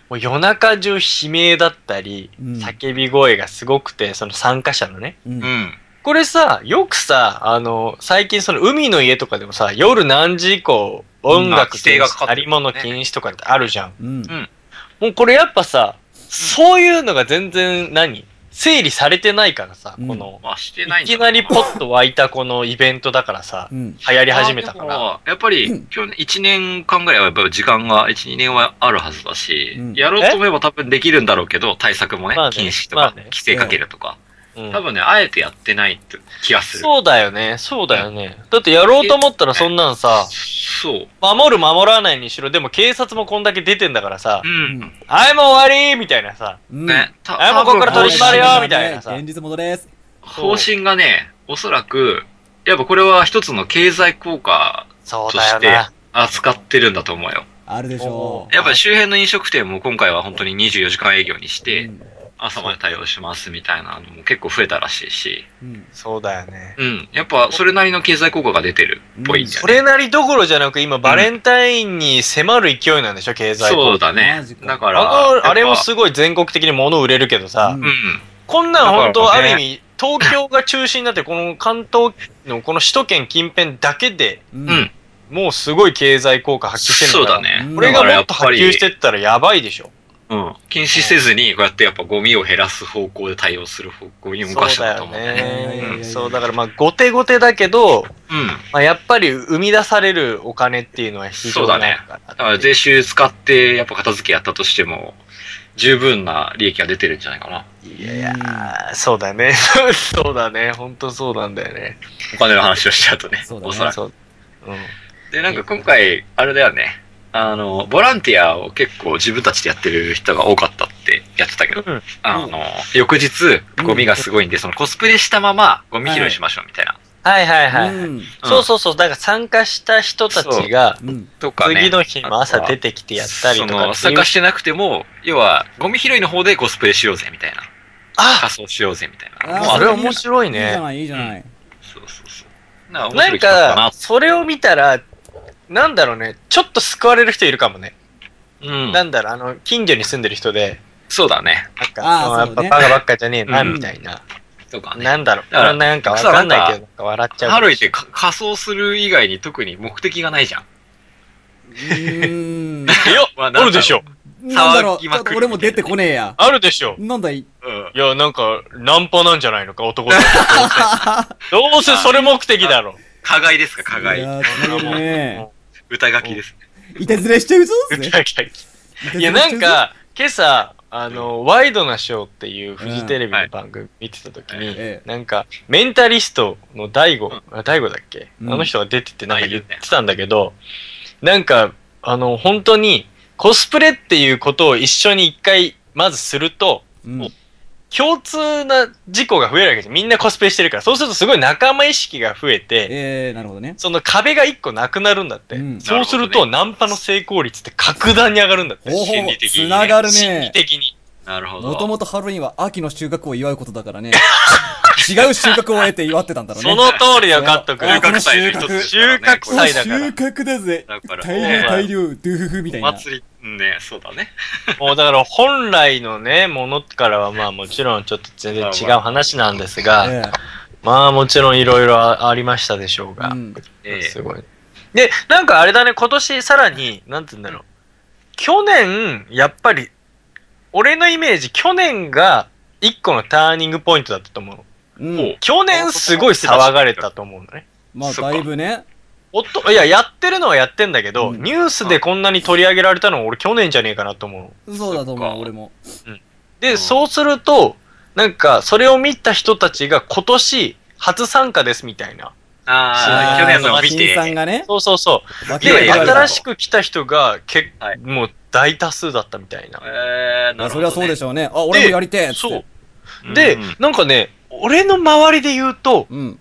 もう夜中中悲鳴だったり、うん、叫び声がすごくて、その参加者のね、うん、これさよくさあの最近その海の家とかでもさ夜何時以降音楽禁止、鳴り物禁止とかってあるじゃん、うんうん、もうこれやっぱさそういうのが全然何整理されてないからさ、うん、この、まあ、してないんだいきなりポッと湧いたこのイベントだからさ、うん、流行り始めたから。やっぱり、去年いちねんかんぐらいはやっぱ時間が、いち、にねんはあるはずだし、うん、やろうと思えば多分できるんだろうけど、対策もね、まあね禁止とか、まあね、規制かけるとか、うん。多分ね、あえてやってないって気がする。そうだよね、そうだよね。うん、だってやろうと思ったらそんなんさ、そう。守る守らないにしろ、でも警察もこんだけ出てんだからさ、うん。あいも終わりみたいなさ、うん。ね。あいもここから取り締まるよみたいなさ。現実戻れです。方針がね、おそらく、やっぱこれは一つの経済効果として扱ってるんだと思うよ。あるでしょう。やっぱり周辺の飲食店も今回は本当ににじゅうよじかん営業にして、うん朝まで対応しますみたいなのも結構増えたらしいし。うん、そうだよね。うん。やっぱそれなりの経済効果が出てるっぽいんじゃない、うん、それなりどころじゃなく今バレンタインに迫る勢いなんでしょ、うん、経済効果。そうだね。だから。あの、あれもすごい全国的に物売れるけどさ。うん。こんなん本当ある意味、東京が中心になってこの関東のこの首都圏近辺だけで、うん。もうすごい経済効果発揮してるんだから。そうだね。これがもっと波及してったらやばいでしょ。うん、禁止せずにこうやってやっぱゴミを減らす方向で対応する方向に動かしたと思うね。そうだからまあ後手後手だけど、うんまあ、やっぱり生み出されるお金っていうのは必要だね。だから税収使ってやっぱ片付けやったとしても十分な利益が出てるんじゃないかな。いやいやそうだねそうだね本当そうなんだよね。お金の話をしちゃうとね。そうだね。おそらく。うん、でなんか今回あれだよね。あの、ボランティアを結構自分たちでやってる人が多かったってやってたけど、うん、あの、うん、翌日、ゴミがすごいんで、そのコスプレしたままゴミ拾いしましょうみたいな。はい、はい、はいはいはい、うん。そうそうそう、だから参加した人たちが、とかね、次の日も朝出てきてやったりとか。その、参加してなくても、要は、ゴミ拾いの方でコスプレしようぜみたいな。あ仮装しようぜみたいな。あ、それ面白いね。いいじゃない、いいじゃない。うん、そうそうそう。なんか面白い企画かな。なんか、それを見たら、なんだろうね、ちょっと救われる人いるかもね。うん。なんだろう、あの、近所に住んでる人で。そうだね。なんか、あやっぱ、ね、バカばっかじゃねえな、みたいな。と、うん、かね。なんだろう、だなんかわかんないけど、笑っちゃう。ハロウィンって仮装する以外に特に目的がないじゃん。うーん。いや、まあ、あるでしょ。騒ぎまくる。俺も出てこねえや。あるでしょ。なんだい、うん、いや、なんか、ナンパなんじゃないのか、男だと。どうせそれ目的だろ。加害ですか、加害。いやー、ね歌書きですね。いたずらしちゃうぞですね。歌書き。いや、なんか、今朝、あの、ワイドなショーっていうフジテレビの番組見てた時に、はい、なんか、メンタリストの大吾、うん、大吾だっけ、うん、あの人が出ててなんか言ってたんだけど、うん、なんか、あの、本当に、コスプレっていうことを一緒に一回、まずすると、うん、共通な事故が増えるわけじゃん。みんなコスプレしてるから。そうするとすごい仲間意識が増えて、えー、なるほどね。その壁が一個なくなるんだって。うん、そうすると、ナンパの成功率って格段に上がるんだって。心理的に、ね。繋がるね。心理的に。なるほど。もともとハロウィンは秋の収穫を祝うことだからね。違う収穫を得て祝ってたんだろうね。その通りだよ、カット君。収穫祭の一つ。収穫祭だから。収穫だぜ。だから大量大量、ドゥフフみたいな。お祭り。ね、そうだね。もうだから本来のね、ものからはまあもちろんちょっと全然違う話なんですが、まあもちろんいろいろありましたでしょうが、うんえー、すごい。で、なんかあれだね、今年さらに、なんて言うんだろう。去年、やっぱり、俺のイメージ、去年が一個のターニングポイントだったと思う。うん、去年すごい騒がれたと思うのね。まあだいぶね。おっと、いや、やってるのはやってんだけど、うん、ニュースでこんなに取り上げられたのは俺去年じゃねえかなと思う。そうだと思う、俺も。うん、で、うん、そうすると、なんか、それを見た人たちが今年初参加ですみたいな。ああ、去年のを見て。新さんがね。そうそうそう。で、新しく来た人が結構、はい、もう大多数だったみたいな。えー、なるほど、ね。それはそうでしょうね。あ、俺もやりてえって。そう。で、うん、なんかね、俺の周りで言うと、うん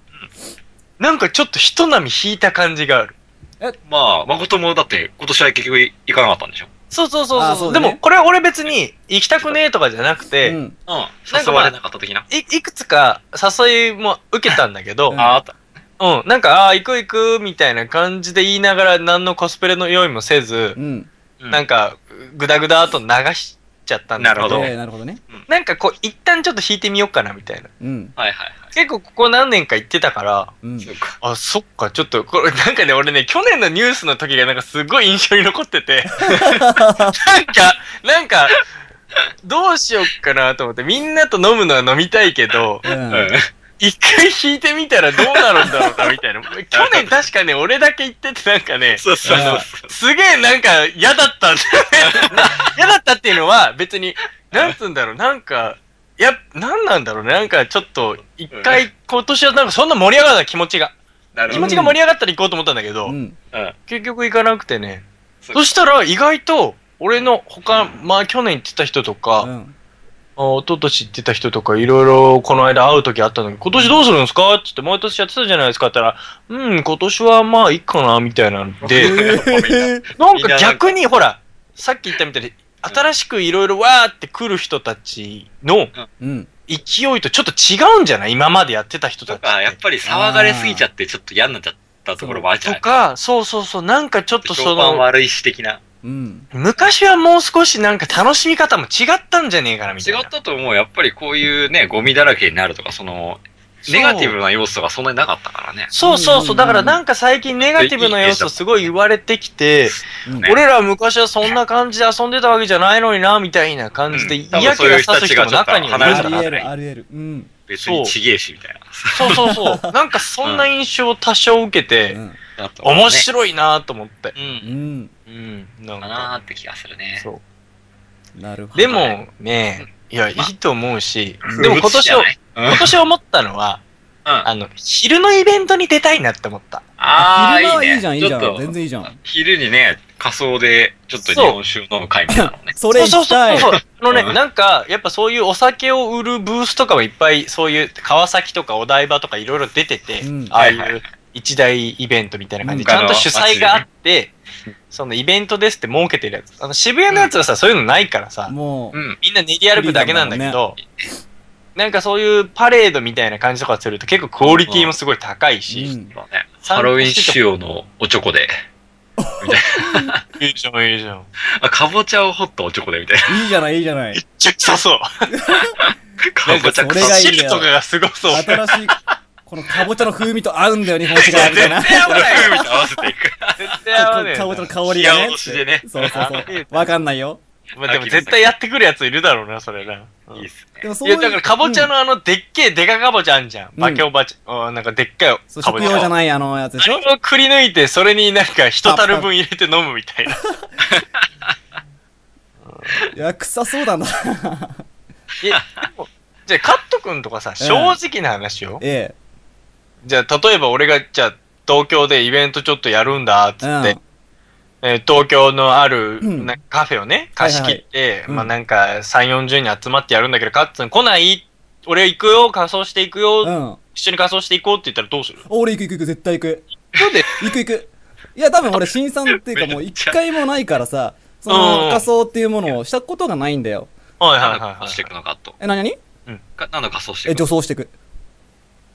なんかちょっと人波引いた感じがある。えまあ、誠もだって今年は結局行かなかったんでしょ。そうそうそうそう。そうね、でも、これは俺別に行きたくねえとかじゃなくて、うん。うん、誘われなかった的な。い、いくつか誘いも受けたんだけど、ああった。うん。なんか、ああ、行く行くみたいな感じで言いながら何のコスプレの用意もせず、うん、なんか、ぐだぐだと流しちゃったんだけど、なるほど。なるほどね。なんかこう、一旦ちょっと引いてみようかなみたいな。うん。はいはい。結構ここ何年か行ってたから、うん、あ、そっか、ちょっと、これなんかね、俺ね、去年のニュースの時がなんかすごい印象に残ってて、なんか、なんか、どうしよっかなと思って、みんなと飲むのは飲みたいけど、うん、一回弾いてみたらどうなるんだろうかみたいな。去年確かね、俺だけ行っててなんかね、そうそうそう、すげえなんか嫌だったんだ嫌だったっていうのは別に、なんつうんだろう、なんか、いや、なんなんだろうね、なんかちょっと、一回今年はなんかそんな盛り上がった気持ちが。気持ちが盛り上がったら行こうと思ったんだけど、うん、結局行かなくてね。うん、そしたら意外と、俺の他、まあ去年行ってた人とか、うん、一昨年行ってた人とかいろいろこの間会う時あったのに、今年どうするんですかって言って、毎年やってたじゃないですかって言ったら、うん、今年はまあいいかな、みたいなんで、なんか逆にほら、さっき言ったみたいに、新しくいろいろわーって来る人たちの勢いとちょっと違うんじゃない？今までやってた人たちって。とか、やっぱり騒がれすぎちゃってちょっと嫌になっちゃったところもあるじゃないですか。とか、そうそうそう、なんかちょっとその、評判悪いし的な。うん、昔はもう少しなんか楽しみ方も違ったんじゃねえかなみたいな。違ったと思う。やっぱりこういうね、ゴミだらけになるとか、その、ネガティブな要素がそんなになかったからね。そうそうそう。だからなんか最近ネガティブな要素すごい言われてきて、俺ら昔はそんな感じで遊んでたわけじゃないのにな、みたいな感じで嫌気がさす人も中にはいるんだな。ありえる、ありえる。うん。別にちげえし、みたいな。そうそうそう。なんかそんな印象を多少受けて、面白いなぁと思って。うん。うん。なんかなぁって気がするね。そう。なるほど。でもね、いや、いいと思うし、でも今年を、今年思ったのは、あの、昼のイベントに出たいなって思った。ああ、昼間いいじゃん、いいじゃん。全然いいじゃん。昼にね、仮装で、ちょっと日本酒飲む会みたいなのね。それそうそうそう。あのね、なんか、やっぱそういうお酒を売るブースとかもいっぱい、そういう川崎とかお台場とかいろいろ出てて、ああいう一大イベントみたいな感じで、ちゃんと主催があって、そのイベントですって設けてるやつ。あの渋谷のやつはさ、そういうのないからさ、もう、みんな練り歩くだけなんだけど、なんかそういうパレードみたいな感じとかすると結構クオリティもすごい高いし、ハロウィン仕様のおちょこで、いいじゃん、いいじゃん。あ、かぼちゃを掘ったおちょこでみたいな。いいじゃない、いいじゃない。めっちゃ臭そう。かぼちゃ臭い。汁とかがすごそう。新しい、このかぼちゃの風味と合うんだよ、日本酒が。みたいな。絶対合わない。風味と合わせていく。絶対合わない。かぼちゃの香りがね。そうそうそう。わかんないよ。まあでも絶対やってくるやついるだろうな、それな。いいっすね。でもそういう。いや、だからかぼちゃのあの、でっけえでかかぼちゃあんじゃん。バケおばちゃん。なんかでっかいかぼちゃ。食用じゃないあのやつでしょ。あれをくり抜いて、それになんか一たる分入れて飲むみたいな。いや、臭そうだな。え、じゃあカット君とかさ、正直な話よ。ええ。じゃあ例えば俺が、じゃあ東京でイベントちょっとやるんだ、つって。え、東京のあるカフェをね、貸し切って、まあなんかさんじゅう、よんじゅうにん集まってやるんだけど、カッツン来ない？俺行くよ、仮装して行くよ、一緒に仮装して行こうって言ったらどうする？俺行く行く行く、絶対行く。なんで？行く行く。いや多分俺、新参っていうかもう一回もないからさ、その仮装っていうものをしたことがないんだよ。はいはいはい。していくのかと。え、なになに？うん。何の仮装していくの？え、女装していく。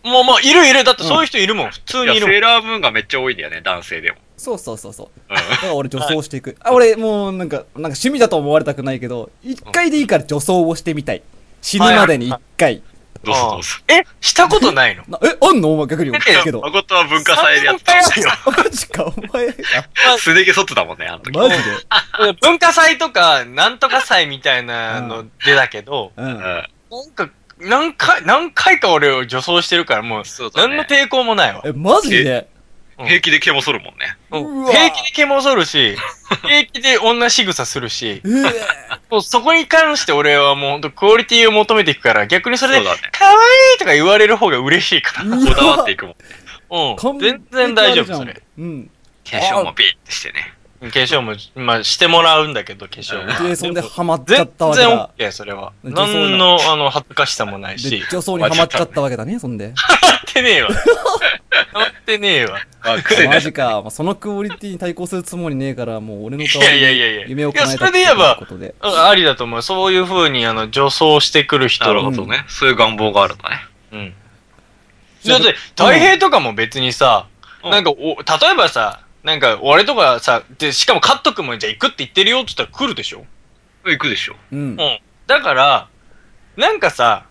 もうもう、いるいる。だってそういう人いるもん、普通にいるもん。セーラームーンがめっちゃ多いんだよね、男性でも。そうそうそうそう。だから俺女装していく。あ、俺もうなんか、なんか趣味だと思われたくないけど、一回でいいから女装をしてみたい。死ぬまでに一回。どうぞどうぞ。え、したことないの？え、あんの？お前逆に思ったけど。誠は文化祭でやったんだよ。マジか、お前。すね毛剃ってたもんね、あの時。マジで？文化祭とか、なんとか祭みたいなのでだけど、なんか、何回、何回か俺を女装してるから、もう、何の抵抗もないわ。え、マジで？平気で毛も剃るもんね。平気で毛も剃るし、平気で女仕草するし、そこに関して俺はもうほんとクオリティを求めていくから、逆にそれで、かわいいとか言われる方が嬉しいから。こだわっていくもんね。うん。全然大丈夫、それ。うん。化粧もビーってしてね。化粧も、まあしてもらうんだけど、化粧も。そんでハマっちゃったわけだ。全然 OK、それは。なんの、あの、恥ずかしさもないし。女装にハマっちゃったわけだね、そんで。ハマってねえわ。ハマってねえわ。マジか。そのクオリティに対抗するつもりねえから、もう俺の顔に夢を叶えたっていうことで。いや、それで言えば、ありだと思う。そういう風に、あの、女装してくる人。なるほどね。そういう願望があるんだね。うん。だって、大平とかも別にさ、なんか、例えばさ、なんか、俺とかさ、で、しかもカット君もじゃあ行くって言ってるよって言ったら来るでしょ？行くでしょ。うん。うん。だから、なんかさ、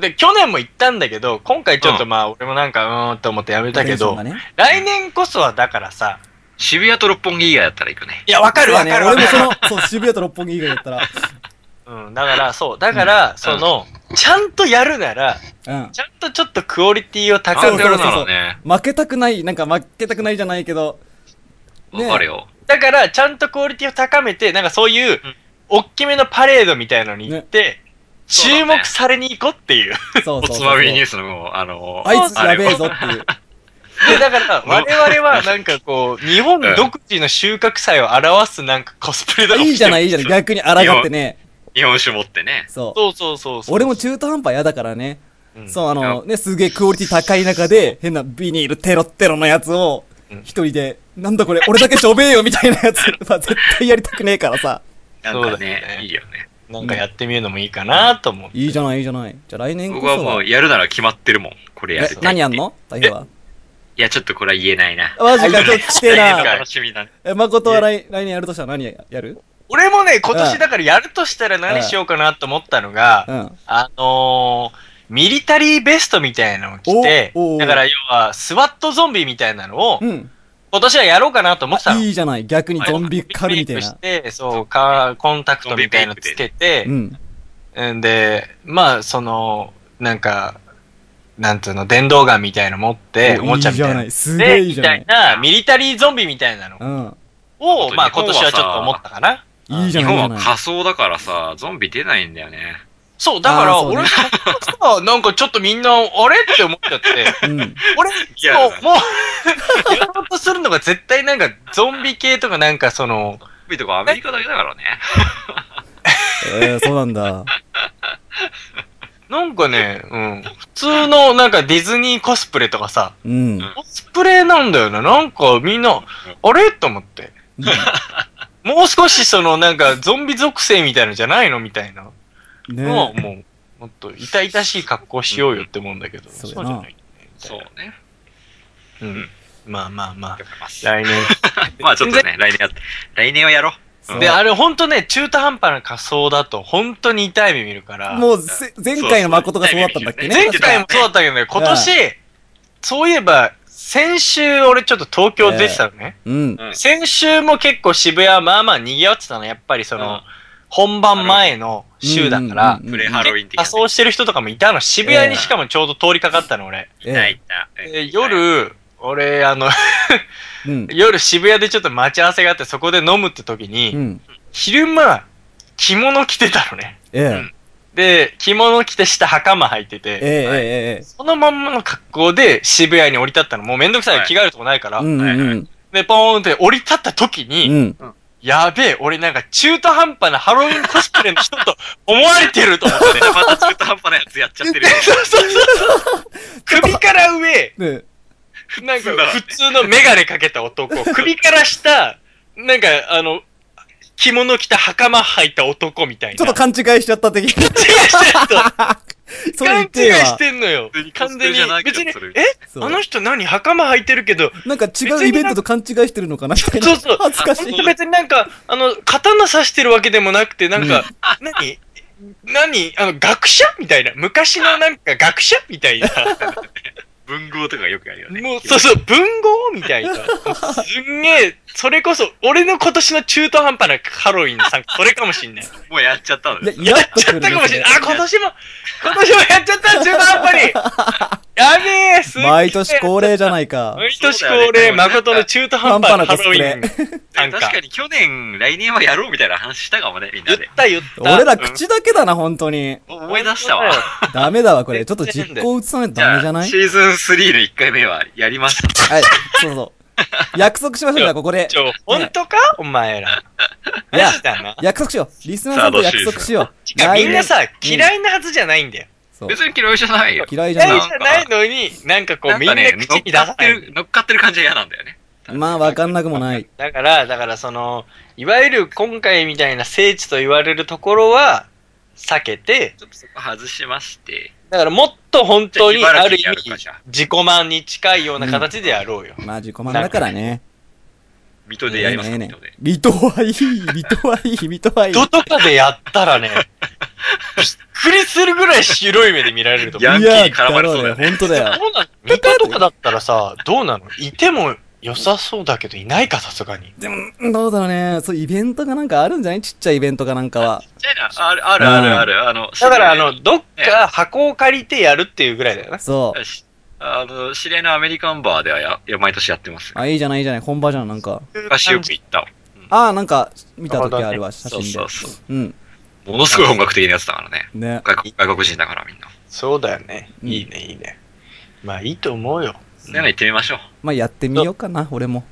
で、去年も行ったんだけど、今回ちょっとまあ、俺もなんか、うーんって思ってやめたけど、来年こそはだからさ、渋谷と六本木以外だったら行くね。いや、わかるわかる。俺もその、そう、渋谷と六本木以外だったら、うん、だからそうだから、うん、その、うん、ちゃんとやるなら、うん、ちゃんとちょっとクオリティを高めるならね、負けたくないなんか負けたくないじゃないけど、ね、わかるよ。だからちゃんとクオリティを高めてなんかそういう、うん、おっきめのパレードみたいなのに行って、ね、注目されに行こうっていう。そうそうそうそうおつまみニュースのあのー、あいつやべえぞっていう。でだから我々はなんかこう日本独自の収穫祭を表すなんかコスプレだろ。いいじゃないいいじゃない逆に抗ってね。日本酒持ってね。そう。そうそうそうそう。俺も中途半端やだからね。うん、そうあのねすげえクオリティ高い中で変なビニールテロテロのやつを一人で、うん、なんだこれ俺だけしょべえよみたいなやつは絶対やりたくねえからさ。なんか ね, ねいいよね。なんかやってみるのもいいかなと思って、うん。いいじゃないいいじゃない。じゃあ来年こそは。僕はもうやるなら決まってるもん。これやる。何やんの？代表は。いやちょっとこれは言えないな。マジかちょっと来てな。楽しみだね。え誠は来来年やるとしたら何やる？俺もね今年だからやるとしたら何しようかなと思ったのが、うん、あのー、ミリタリーベストみたいなのを着て、だから要はスワットゾンビみたいなのを。うん今年はやろうかなと思ってたの。いいじゃない。逆にゾンビ狩るみたいな。してそうかコンタクトみたいのつけて、うん、でまあそのなんかなんつうの電動ガンみたいの持っておもちゃみたいな。いいすげえいいじゃない。みたいなミリタリーゾンビみたいなのを、うん、まあ今年はちょっと思ったかな。いいじゃない。日本は仮想だからさゾンビ出ないんだよね。そうだから俺さ、ね、なんかちょっとみんなあれって思っちゃって、うん、俺もうもうやろうとするのが絶対なんかゾンビ系とかなんかそのゾンビとかアメリカだけだからね。えー、そうなんだ。なんかね、うん、普通のなんかディズニーコスプレとかさ、うん、コスプレなんだよな、なんかみんなあれと思って、うん、もう少しそのなんかゾンビ属性みたいのじゃないのみたいな。ね、もう、もう、もっと痛々しい格好しようよって思うんだけど、うん、そうじゃない、ね、そうね。うん。まあまあまあ。来年。まあちょっとね、来年やって。来年はやろう。で、あれほんとね、中途半端な仮装だと、ほんとに痛い目見るから。もう、前回の誠がそうだったんだっけね。前回もそうだったけどね、今年、そういえば、先週俺ちょっと東京出てたのね。えー、うん。先週も結構渋谷、まあまあ賑わってたの、やっぱりその、うん本番前の週だから、仮装してる人とかもいたの、渋谷にしかもちょうど通りかかったの、俺。いたいた。夜、俺、あの、うん、夜渋谷でちょっと待ち合わせがあって、そこで飲むって時に、うん、昼間、着物着てたのね。えーうん、で、着物着て下袴履いてて、えーはいえー、そのまんまの格好で渋谷に降り立ったの。もうめんどくさい、はい、着替えるとこないから。で、ポーンって降り立った時に、うんやべえ、俺なんか中途半端なハロウィンコスプレの人と思われてると思って、ね、また中途半端なやつやっちゃってるよ。そうそうそう。首から上、ね、なんか普通のメガネかけた男、首から下、なんかあの、着物着た袴履いた男みたいな。ちょっと勘違いしちゃった的に。勘違いしちゃった。勘違いしてんのよ。完全に。別に、えあの人何袴履いてるけど。なんか違うイベントと勘違いしてるのかなみたいな。そうそう。恥ずかしい。別になんか、あの、刀刺してるわけでもなくて、なんか、うん、何何あの、学者みたいな。昔のなんか学者みたいな。文豪とかよくあるよね。もう、そうそう、文豪みたいな。すんげえ、それこそ、俺の今年の中途半端なハロウィンの参加、それかもしんない。もうやっちゃったのね。やっちゃったかもしんない。あ、今年も、今年もやっちゃった、中途半端に。やべえ、すんげえ。毎年恒例じゃないか。毎年恒例、誠の中途半端なハロウィン参加。確かに去年、来年はやろうみたいな話したかもね、みんなで。言った言った。俺ら口だけだな、本当に。思い出したわ。ダメだわ、これ。ちょっと実行移さないとダメじゃない？シーズンスリーのいっかいめはやりました。はい、そうそう。約束しましょうか、ここで。ちょ、ほんとかお前ら。いや、約束しよう。リスナーさんと約束しよう。みんなさ、嫌いなはずじゃないんだよ。別に嫌いじゃないよ。嫌いじゃない。嫌いじゃないのに、なんかこうみんな口に出さない。乗っかってる感じは嫌なんだよね。まあ、わかんなくもない。だから、だからその、いわゆる今回みたいな聖地と言われるところは、避けて、ちょっとそこ外しまして、だからもっと本当にある意味自己満に近いような形でやろうよ。うん、まあ自己満だからね。水戸でやりますか、ね、水戸で。水戸はいい、水戸はいい、水戸はいい。水戸とかでやったらね、びっくりするぐらい白い目で見られると思う。ヤンキーに絡まれそうだよね。本当だよ。そうなの。水戸とかだったらさ、どうなの？いても良さそうだけどいないか、さすがに。でも、どうだろうね。そう、イベントがなんかあるんじゃない？ちっちゃいイベントかなんかは。ちっちゃいな。あるあるあるある。うん、あの、だから、あの、どっか箱を借りてやるっていうぐらいだよね。そう。あの、知り合いのアメリカンバーではや、毎年やってます。あ、いいじゃない、いいじゃない。本場じゃん、なんか。昔よく行った。うん、ああ、なんか、見た時あるわ、写真で。そうそうそう。うん。ものすごい本格的なやつだからね。ね。外国、外国人だからみんな。そうだよね。いいね、いいね。うん、まあ、いいと思うよ。なら行ってみましょう。まあやってみようかな、俺も。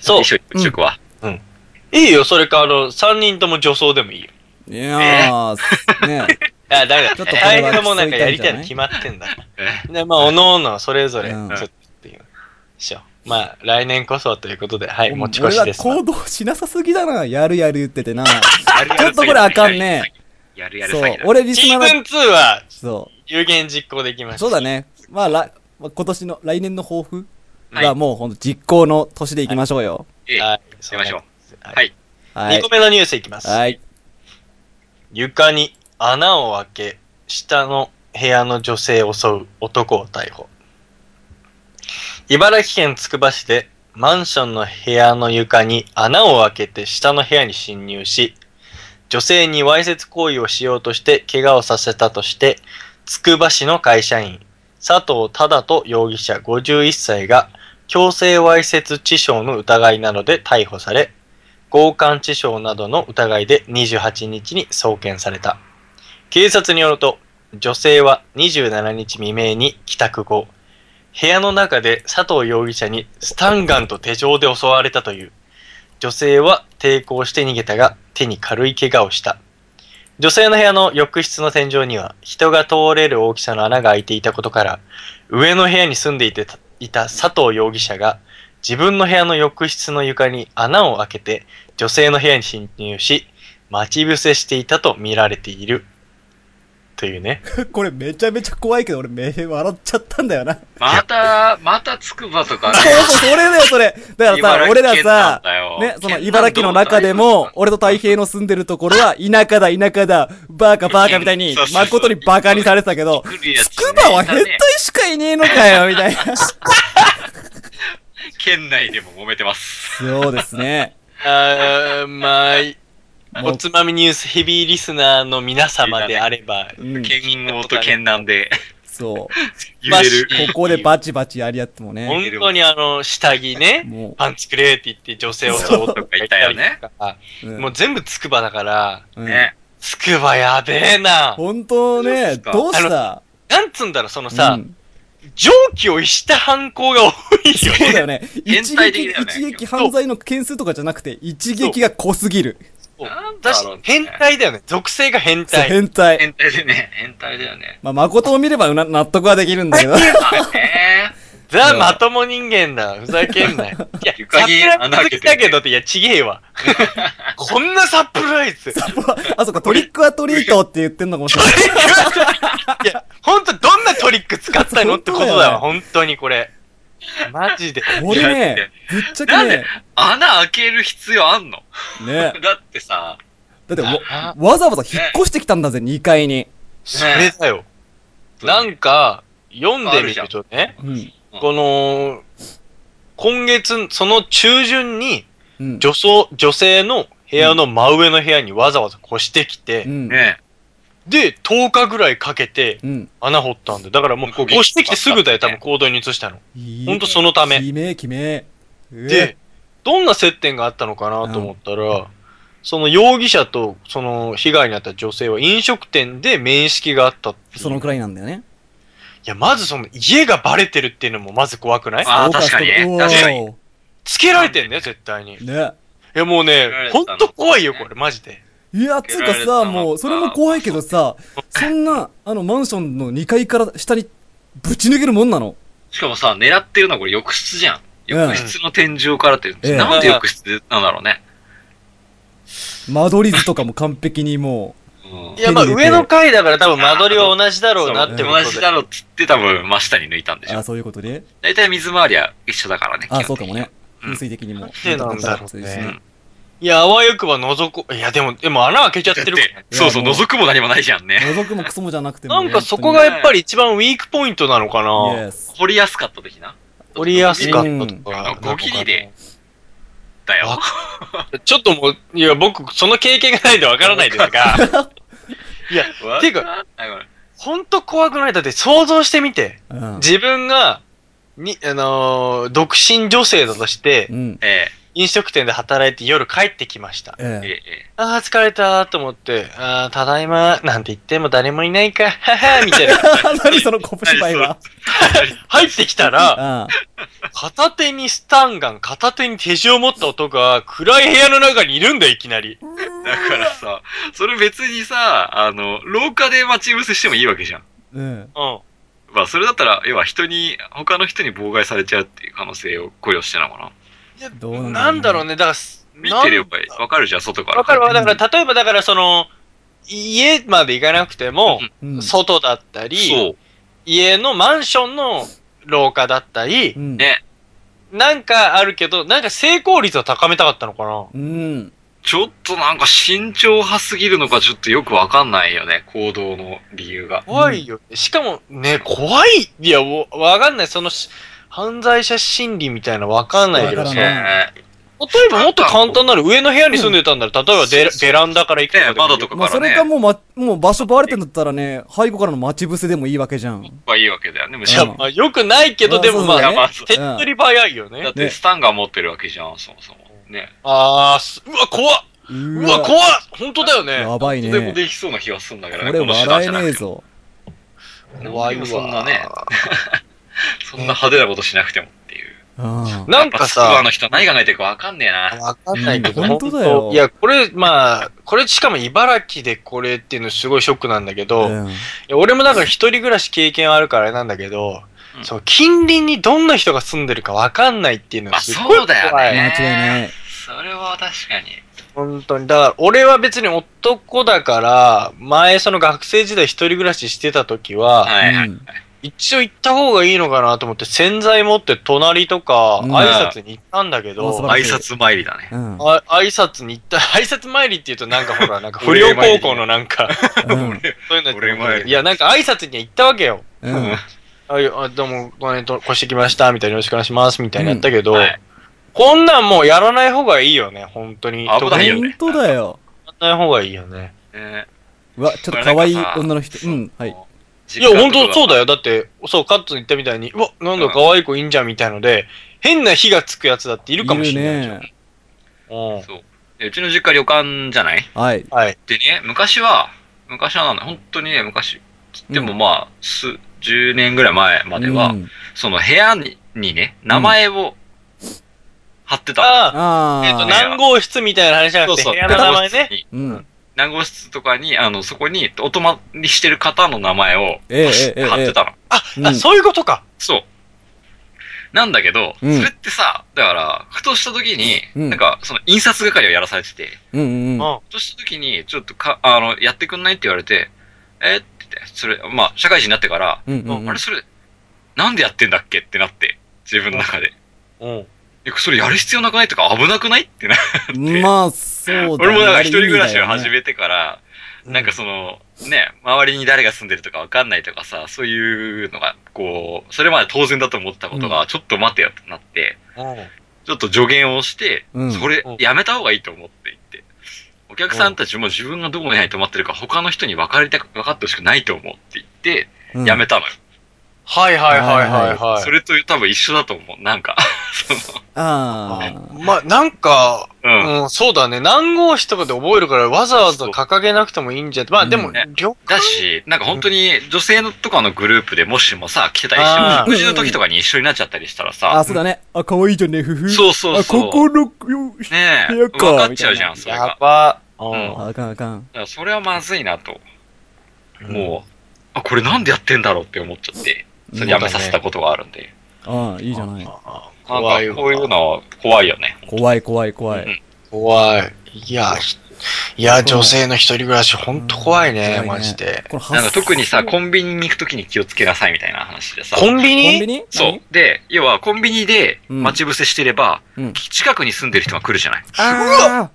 そう。一緒に食は。うん。いいよ、それかあのさんにんとも女装でもいいよ。いやーね。あ、だからちょっと誰でもなんかやりたいの決まってんだ。でまあおのおのそれぞれちょっとっていうしよう。まあ来年こそということで、はい持ち越しです。俺は行動しなさすぎだな、やるやる言っててな。ちょっとこれあかんね。やるやる。そう。俺リスナー。シーズンツーはそう有言実行できました。そうだね。まあら。今年の来年の抱負はもうほんと実行の年でいきましょうよ。はい、はい、そうしましょう。はい。はい、にこめのニュースいきます。はい。床に穴を開け、下の部屋の女性を襲う男を逮捕。茨城県つくば市でマンションの部屋の床に穴を開けて下の部屋に侵入し、女性にわいせつ行為をしようとして怪我をさせたとして、つくば市の会社員、佐藤忠人容疑者ごじゅういっさいが強制わいせつ致傷の疑いなどで逮捕され、強姦致傷などの疑いでにじゅうはちにちに送検された。警察によると、女性はにじゅうしちにち未明に帰宅後、部屋の中で佐藤容疑者にスタンガンと手錠で襲われたという。女性は抵抗して逃げたが手に軽い怪我をした。女性の部屋の浴室の天井には人が通れる大きさの穴が開いていたことから、上の部屋に住んでいていた佐藤容疑者が自分の部屋の浴室の床に穴を開けて女性の部屋に侵入し、待ち伏せしていたと見られているというね。これめちゃめちゃ怖いけど俺目笑っちゃったんだよな。またまたつくばとか、ね。そうそうそれだよそれ。だからさ俺らさねその茨城の中でも俺と太平の住んでるところは田舎だ田舎だバーカバーカみたいに誠にバカにされてたけど、つくばは変態しかいねえのかよみたいな。県内でも揉めてます。そうですね。あーまあ。おつまみニュースヘビーリスナーの皆様であれば、県民と県南で。そう。揺れる。ここでバチバチやり合ってもね。本当にあの、下着ね、パンチくれって言って女性を襲うとかいたよね。もう全部つくばだから、つくばやべえな。本当ね、どうした？なんつんだろ、そのさ、常軌を逸した犯行が多いよね。そうだよね。一撃、一撃犯罪の件数とかじゃなくて、一撃が濃すぎる。だし、変態だよね。属性が変態。変態。変態でね。変態だよね。まあ、誠を見れば納得はできるんだけど。ザ・まとも人間だ。ふざけんなよ。いや、サプライズだけどって、いや、ちげえわ。こんなサプライズ。あ、そっか、トリックはトリートって言ってんのかもしれない。いや、ほんと、どんなトリック使ったのってことだわ。ほんとにこれ。マジで。俺ね、ぶっちゃけね。なんで穴開ける必要あんの？ね。だってさ。だってわ、わざわざ引っ越してきたんだぜ、にかいに。それだよ。なんか、読んでみるとね、この、今月、その中旬に、女装、女性の部屋の真上の部屋にわざわざ越してきて、ね。で、とおかぐらいかけて、穴掘ったんで、だからもう、越してきてすぐだよ、多分行動に移したの。ほんとそのため。決め、決め。で、どんな接点があったのかなと思ったら、その容疑者と、その被害に遭った女性は飲食店で面識があったっていう。そのくらいなんだよね。いや、まずその、家がバレてるっていうのもまず怖くない？ああ、確かに。確かに。つけられてんね、絶対に。ね。いや、もうね、ほんと怖いよ、これ、マジで。いや、つうかさ、もう、それも怖いけどさ、そんな、あの、マンションのにかいから下にぶち抜けるもんなの？しかもさ、狙ってるのはこれ浴室じゃん。浴室の天井からって、うん、なんで浴室なんだろうね。間取り図とかも完璧にもう。いや、まあ上の階だから多分間取りは同じだろうなって。同じだろうっつって多分真下に抜いたんでしょ。あ、そういうことで。大体水回りは一緒だからね。あ、そうかもね。風水的にも。そうなんだろうね。いや、あわよくば覗こ、いや、でも、でも穴開けちゃってるから。そうそう、覗くも何もないじゃんね。覗くもクソもじゃなくても。なんかそこがやっぱり一番ウィークポイントなのかな。掘りやすかった的な。オリアスカットとか。ゴキリで。だよ。ちょっともう、いや、僕、その経験がないんでわからないですが。いや、ていうか、ほんと怖くない。だって想像してみて。うん、自分が、に、あのー、独身女性だとして、うん、ええ、飲食店で働いて夜帰ってきました。ええ、ああ、疲れたーと思って、ああ、ただいまーなんて言っても誰もいないか、ははみたいな。何そのこぶしばいは。入ってきたら、片手にスタンガン、片手に手錠を持った男が暗い部屋の中にいるんだよ、いきなり。だからさ、それ別にさ、あの、廊下で待ち伏せしてもいいわけじゃん。うん。うん。まあ、それだったら、要は人に、他の人に妨害されちゃうっていう可能性を考慮してなのかな。どうなんだろうね。だから見てればわかるじゃん、外から。わかるわ。だから例えばだからその家まで行かなくても、うん、外だったり、そう、家のマンションの廊下だったり、うん、ね、なんかあるけど、なんか成功率を高めたかったのかな。うん、ちょっとなんか慎重派すぎるのかちょっとよくわかんないよね、行動の理由が。怖いよ。しかもね、怖い、いやわかんない、その。犯罪者心理みたいなわかんないけどさ、ね、例えばもっと簡単なる上の部屋に住んでたんだら、うん、例えば デ, デランダから行くとか、ね、窓とかからね。まあ、それかもう、ま、もう場所バレてんだったらね、背後からの待ち伏せでもいいわけじゃん。まあいいわけだよね。むしろ、うん、まあ、よくないけど、でもまあ、ね、まあ、手っ取り早いよね。だってスタンガン持ってるわけじゃん、そもそも。ね。あー、うわ、怖っ、うわ、怖っ、本当だよね。やばいね。でもできそうな気はするんだけどね、この手段じゃなくて。俺笑えねえぞ。怖いわ。そんなね。そんな派手なことしなくてもっていう。あ、なんかさ、スクワの人何考えてるかわかんねえな。わかんないけど、本当だよ。いや、これ、まあ、これしかも茨城でこれっていうのすごいショックなんだけど、うん、いや俺もだから一人暮らし経験あるからあれなんだけど、うん、そう、近隣にどんな人が住んでるかわかんないっていうのがすごい怖い。まあ、そうだよね。間違いない。それは確かに。本当に。だから俺は別に男だから、前その学生時代一人暮らししてた時は、はいはい、うん、一応行った方がいいのかなと思って洗剤持って隣とか挨拶に行ったんだけど、うん、挨拶参りだね、うん、あ挨拶に行った挨拶参りって言うとなんかほらなんか不良高校のなんかそういうの俺参り、いやなんか挨拶には行ったわけよ、うん、あどうもごめんと越してきましたみたいな、よろしくお願いしますみたいなやったけど、うん、はい、こんなんもうやらない方がいいよね、本当に危ないよね、本当だよ、やらない方がいいよね、えー、うわちょっと可愛い女の人、うん、はい、いや、ほんとそうだよ。だって、そう、カッツン言ったみたいに、うわ、なんだ、かわいい子いいんじゃんみたいので、変な火がつくやつだっているかもしれないじゃん。いるね。うん。そう。うちの実家旅館じゃない？はい。はい。でね、昔は、昔はなんだ、ほんとにね、昔、でもまあ、す、じゅうねんぐらい前までは、うん、その部屋にね、名前を貼ってた。うん、ああ。えっと、何号室みたいな話じゃなくて、そうそう、部屋の名前ね。うん。何号室とかに、あの、そこに、お泊まりしてる方の名前を、えーえー、貼ってたの。あ、うん、あ、そういうことか。そう。なんだけど、うん、それってさ、だから、ふとした時に、うん、なんか、その、印刷係をやらされてて、うんうんうん、ふとした時に、ちょっとか、あの、やってくんないって言われて、えー、って言って、それ、まあ、社会人になってから、うんうんうん、あれ、それ、なんでやってんだっけってなって、自分の中で。うんうん、それやる必要なくないとか危なくないってなって。まあ、そうだね。俺もなんか一人暮らしを始めてから、ね、なんかその、ね、周りに誰が住んでるとかわかんないとかさ、そういうのが、こう、それまで当然だと思ったことが、うん、ちょっと待てよってなって、ちょっと助言をして、うん、それやめた方がいいと思っていって、お客さんたちも自分がどこの部屋に泊まってるか他の人に分かりた、分かってほしくないと思って言って、うん、やめたのよ。はいはいはいはいはい。それと多分一緒だと思う。なんか。そのああ。まあ、なんか、うん、うん、そうだね。何号室とかで覚えるからわざわざ掲げなくてもいいんじゃん。まあでも、ね、旅館だし、なんか本当に女性のとかのグループでもしもさ、来てたりしても、食事の時とかに一緒になっちゃったりしたらさ。あ、そうだね。あ、可愛いじゃんね、ふふ。そうそうそう。あ、ここの、ねえ、分かっちゃうじゃん、それが。やば。うん。あかんあかん。だからそれはまずいなと。うん、もう、あ、これなんでやってんだろうって思っちゃって。それやめさせたことがあるんで。ああ、いいじゃない。怖いよ。こういうのは怖いよね。怖い怖い怖い。うん、怖い。いや、いや、女性の一人暮らしほんと怖いね、マジで。なんか特にさ、コンビニに行くときに気をつけなさいみたいな話でさ。コンビニ？そう。で、要はコンビニで待ち伏せしてれば、うん、近くに住んでる人が来るじゃない。うわ、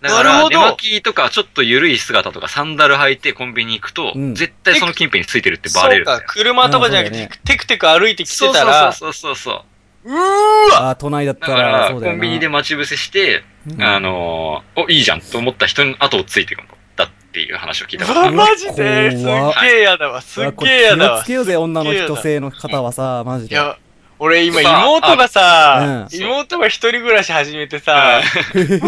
だから、寝巻きとかちょっと緩い姿とかサンダル履いてコンビニ行くと、うん、絶対その近辺についてるってバレるんだよ。そうか、車とかじゃなくて、テクテク歩いてきてたら、そうそうそうそうそう。うーわあ、都内だったらそうだよな。コンビニで待ち伏せして、うん、あのー、お、いいじゃんと思った人の後をついていくのだっていう話を聞いたことある。マジで、すっげえやだわ、すっげえやだわ。気をつけようぜ、女の人性の方はさ、マジで。いや俺今妹がさ、うん、妹が一人暮らし始めてさ、マジで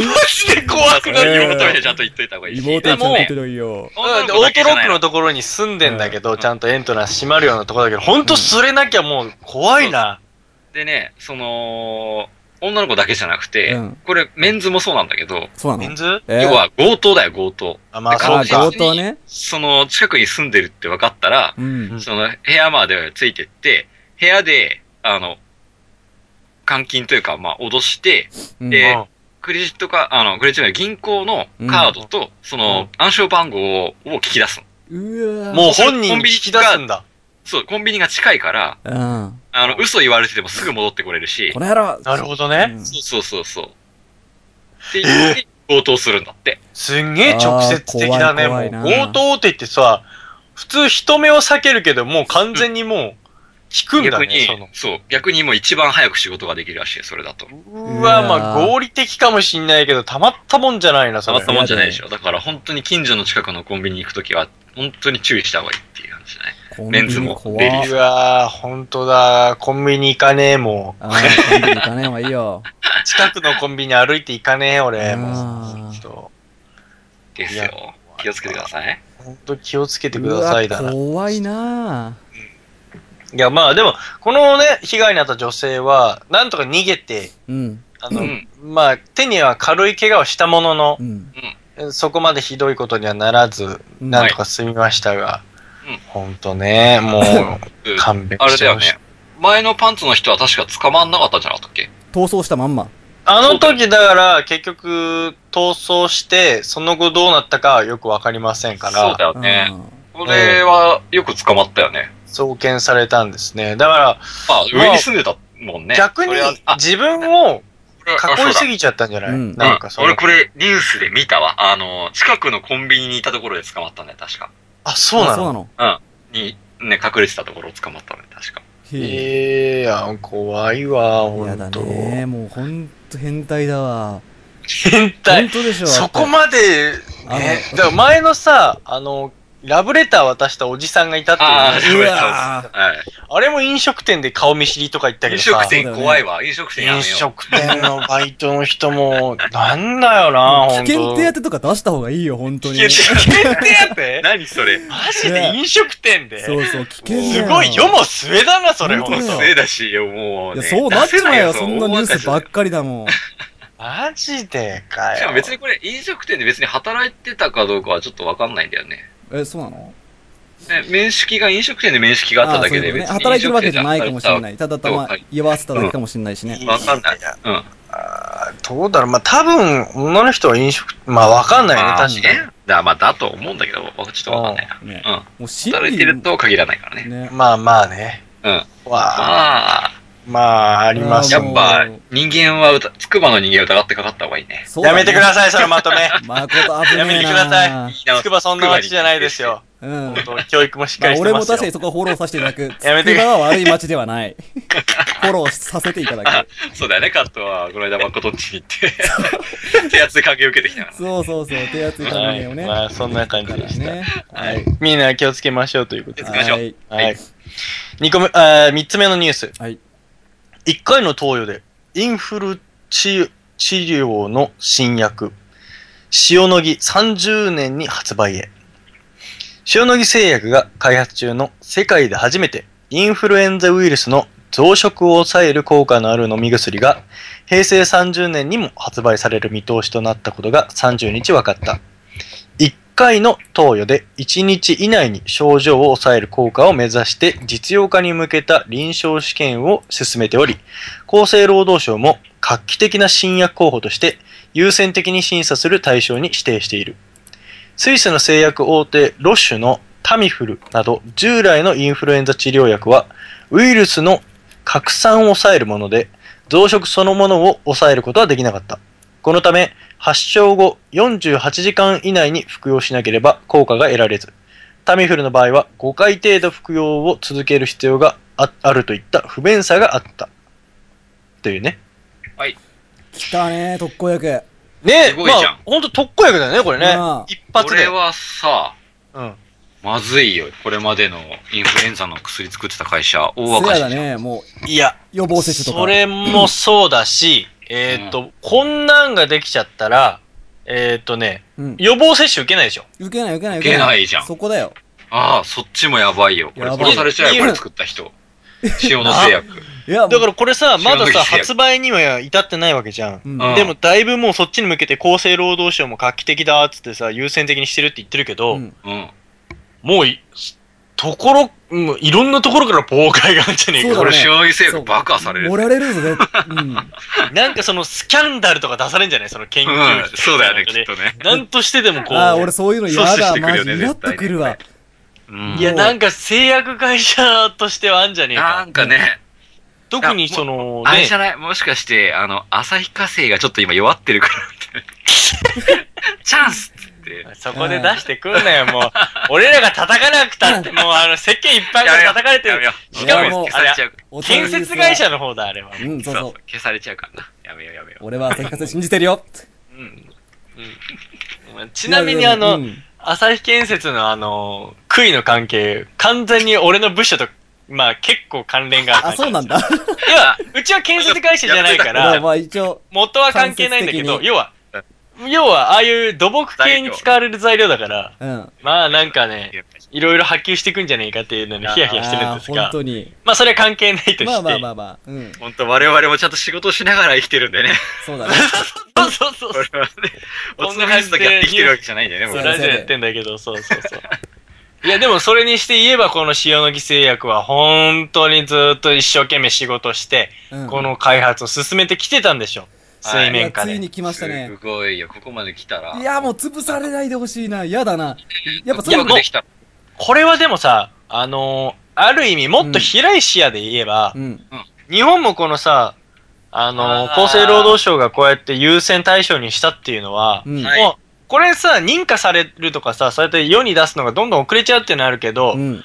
怖くない妹はちゃんと言っといた方がいいし。妹はちゃんと言っといよ。オートロックのところに住んでんだけど、うん、ちゃんとエントランス閉まるようなところだけど、ほんとすれなきゃもう怖いな。うん、でね、その、女の子だけじゃなくて、うん、これメンズもそうなんだけど、そうなのメンズ、えー、要は強盗だよ、強盗。あ、まあそうか。強盗ね。その近くに住んでるって分かったら、うん、その部屋までついてって、部屋で、あの、監禁というか、まあ、脅して、うん、で、うん、クレジットカード、あの、クレジットカード、銀行のカードと、うん、その、うん、暗証番号を聞き出すの。うわもう本人に聞き出すんだ。そう、コンビニが近いから、うん、あの、嘘言われててもすぐ戻ってこれるし。この野郎。なるほどね。うん、そうそうそう。って言って、強盗するんだって。すんげえ直接的だね、もう。強盗って言ってさ、普通人目を避けるけど、もう完全にもう、うん聞くんだね、逆にそのそう逆にもう一番早く仕事ができるらしいそれだと。うわまあ合理的かもしんないけどたまったもんじゃないなそれ。たまったもんじゃないでしょ。だから本当に近所の近くのコンビニ行くときは本当に注意した方がいいっていう感じだね。メンズもレディース。うわ本当だコンビニ行かねえもん。あコンビニ行かねえもんいいよ。近くのコンビニ歩いて行かねえ俺もう。そうですよ。気をつけてください。本当気をつけてくださいだな。怖いな。いやまあでもこのね被害に遭った女性はなんとか逃げて、うん、あの、うん、まあ手には軽い怪我をしたものの、うん、そこまでひどいことにはならず、うん、なんとか済みましたが、うん、ほんとねもう勘弁してほしい。あれだよね前のパンツの人は確か捕まんなかったんじゃなかったっけ？逃走したまんま。あの時だから結局逃走してその後どうなったかはよくわかりませんから。そうだよね。これはよく捕まったよね。送検されたんですね。だから、あ、上に住んでたもんね。逆に自分を囲いすぎちゃったんじゃない？うん、なんかそれ、うん。俺これニュースで見たわ。あの、近くのコンビニにいたところで捕まったんだよ、確か。あ、そうなの？そうなの？うん。に、ね、隠れてたところを捕まったんだよ、確か。へぇー、怖いわ、ほんと。いやだね、もうほんと変態だわ。変態？ほんとでしょ。そこまで、ね、だから前のさ、あの、ラブレター渡したおじさんがいたっていう。あれも飲食店で顔見知りとか言ったけどさ。飲食店怖いわ。飲食店やめよう。飲食店のバイトの人も、なんだよな、ほんと。危険手当とか出した方がいいよ、ほんとに。危険手当何それ。マジで飲食店でそうそう、危険すごい、世も末だな、それ。世も末だし、もう、ね。いや、そうなっちまえよ、そんなニュースばっかりだもん。マジでかよ。しかも別にこれ、飲食店で別に働いてたかどうかはちょっとわかんないんだよね。え、そうなの？ね、面識が、飲食店で面識があっただけで、別に働いてるわけじゃないかもしれない。ただたま、居合わせただけかもしれないしね。わかんない。うん。ああ、どうだろう。まあ、多分、女の人は飲食、まあ、わかんないよね、確かに。だ、まあ、だと思うんだけど、ちょっとわかんないな。うん。働いてると限らないからね。まあまあね。うん。わあ。まあ、ありますよ。やっぱ、人間は、つくばの人間を疑ってかかった方がいいね。やめてください、そのまとめ。まこと危ねえな。やめてください。つくばそんな街じゃないですよ。うん。教育もしっかりしてますよ。俺も確かにそこはフォローさせていただく。やめてください。つくばは悪い街ではない。フォローさせていただく。そうだよね、カットは、この間まことっちに行って、手厚い歓迎を受けてきたから。そうそうそう、手厚い歓迎をね。まあ、そんな感じでした。はい。みんな気をつけましょうということで。気をつけましょう。はい。にこめ、あ、みっつめのニュース。はい。いっかいの投与でインフル治療の新薬、塩野義さんじゅうねんに発売へ。塩野義製薬が開発中の世界で初めてインフルエンザウイルスの増殖を抑える効果のある飲み薬が平成さんじゅうねんにも発売される見通しとなったことがさんじゅうにち分かった。いっかいの投与でいちにち以内に症状を抑える効果を目指して実用化に向けた臨床試験を進めており、厚生労働省も画期的な新薬候補として優先的に審査する対象に指定している。スイスの製薬大手ロッシュのタミフルなど従来のインフルエンザ治療薬はウイルスの拡散を抑えるもので増殖そのものを抑えることはできなかった。このため発症後よんじゅうはちじかん以内に服用しなければ効果が得られず、タミフルの場合はごかい程度服用を続ける必要が あ, あるといった不便さがあった。というね。はい。来たね、特効薬。ねえ、まあ、ほんと特効薬だよね、これね。一発で。これはさ、うん。まずいよ、これまでのインフルエンザの薬作ってた会社、大赤字。そうだね、もう。いや、予防接種とか。それもそうだし、えーっと、うん、こんなんができちゃったら、えーっとね、うん、予防接種受けないでしょ。受けない、受けない、受けない。受けないじゃん。そこだよ。ああ、そっちもやばいよ。俺殺されちゃうよ、これ作った人。塩の製薬。いや、だからこれさ、まださ、発売には至ってないわけじゃん。うん、でも、だいぶもうそっちに向けて厚生労働省も画期的だーっつってさ、優先的にしてるって言ってるけど、うんうん、もうい、ところ、もういろんなところから妨害があるんじゃねえか。これ、塩の製薬爆破される。盛られるぞ、うん、なんかその、スキャンダルとか出されるんじゃないその研究費、うん。そうだよね、きっとね。なんとしてでもこう、ああ、俺そういうの嫌だ、阻止してくるよね、絶対。うん、いや、なんか製薬会社としてはあんじゃねえか。なんかね。特にその、ね。あれじゃない、もしかして、あの、旭化成がちょっと今弱ってるからって。チャンスって。そこで出してくんなよ、もう。俺らが叩かなくたって、もうあの、世間一般から叩かれてるよ。しかも、消されちゃう。建設会社の方だ、あれは。うん、そうそう。消されちゃうからな。やめようやめよう。俺は旭化成信じてるよ。うん。うん。ちなみにあの、朝日建設のあのー、杭の関係、完全に俺の部署と、まあ結構関連があった。あ、そうなんだ。要は、うちは建設会社じゃないから、まあ一応、元は関係ないんだけど、要は、要はああいう土木系に使われる材料だから、うん、まあなんかね、いろいろ波及していくんじゃないかっていうのにヒヤヒヤしてるんですが、本当にまあそれは関係ないとして、まあまあまあまあ、うん、本当我々もちゃんと仕事をしながら生きてるんでね。そうだね。そうそうそう。俺はね、おつながりだけやって生きてるわけじゃないんだよね。そうラジオやってんだけど、そうそうそう。いやでもそれにして言えばこの塩野義製薬は本当にずっと一生懸命仕事して、うん、この開発を進めてきてたんでしょ。水面下で。ついに来ましたね。すごいよ、ここまで来たら。いや、もう潰されないでほしいな。やだな。やっぱそれも、これはでもさ、あのー、ある意味、もっと広い視野で言えば、うん、日本もこのさ、あのー、あ厚生労働省がこうやって優先対象にしたっていうのは、うん、もう、はい、これさ、認可されるとかさ、そうやって世に出すのがどんどん遅れちゃうっていうのあるけど、うん、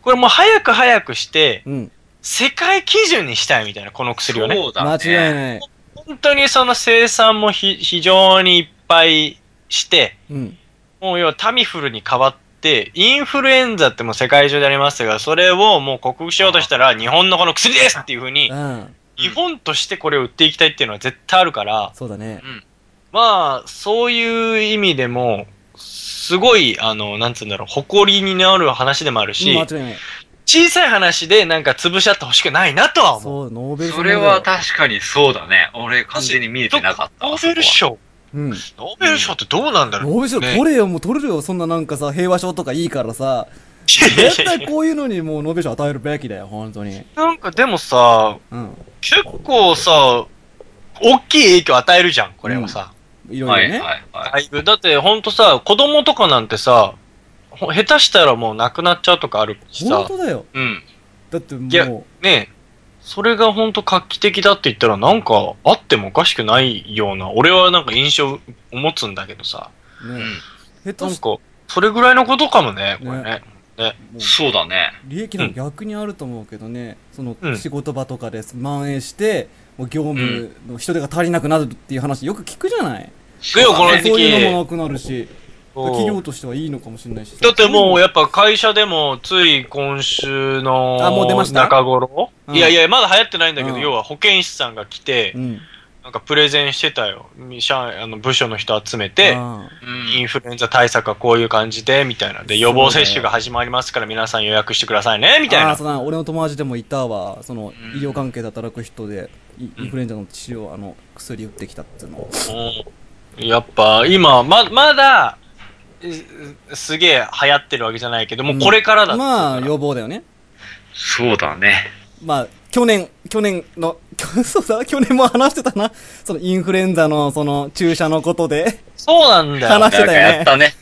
これもう早く早くして、うん、世界基準にしたいみたいな、この薬をね。そうだね。間違いない。本当にその生産もひ非常にいっぱいして、うん、もう要はタミフルに代わって、インフルエンザってもう世界中でありますが、それをもう克服しようとしたら、日本のこの薬ですっていうふうに、うん、日本としてこれを売っていきたいっていうのは絶対あるから、そうだね。うん、まあ、そういう意味でも、すごい、あの、なんつうんだろう、誇りになる話でもあるし、小さい話でなんか潰しちゃってほしくないなとは思う。そう、ノーベル賞。それは確かにそうだね。俺完全に見えてなかった。ノーベル賞。うん。ノーベル賞ってどうなんだろう。ノーベル賞取れよ、もう取れるよ。そんななんかさ、平和賞とかいいからさ。絶対こういうのにもうノーベル賞与えるべきだよ、本当に。なんかでもさ、うん、結構さ、大きい影響与えるじゃん、これはさ。いろいろね。はいはいはい。だってほんとさ、子供とかなんてさ、下手したらもうなくなっちゃうとかあるしさ。本当だよ。うん。だってもう。いや、ねえ。それが本当画期的だって言ったらなんかあってもおかしくないような、俺はなんか印象を持つんだけどさ。ねえ。下手なんか、それぐらいのことかもね、これね。ね。そうだね。利益の逆にあると思うけどね、うん、その仕事場とかで蔓延して、もう業務の人手が足りなくなるっていう話よく聞くじゃない。聞くよ、この時期。そういうのもなくなるし。企業としてはいいのかもしれないし。だってもうやっぱ会社でもつい今週の中頃、いやいやまだ流行ってないんだけど、要は保健師さんが来てなんかプレゼンしてたよ。社あの部署の人集めて、インフルエンザ対策はこういう感じでみたいなで、予防接種が始まりますから皆さん予約してくださいねみたいな。あ、そうだ。俺の友達でもいたわ。その医療関係で働く人でインフルエンザの治療、あの薬打ってきたっていうの。やっぱ今ままだ。すげえ流行ってるわけじゃないけども、これからだって、うん、まあ予防だよね。そうだね。まあ去年去年のそうだ去年も話してたな、そのインフルエンザのその注射のことで。そうなんだよ。話してたよね。やったね。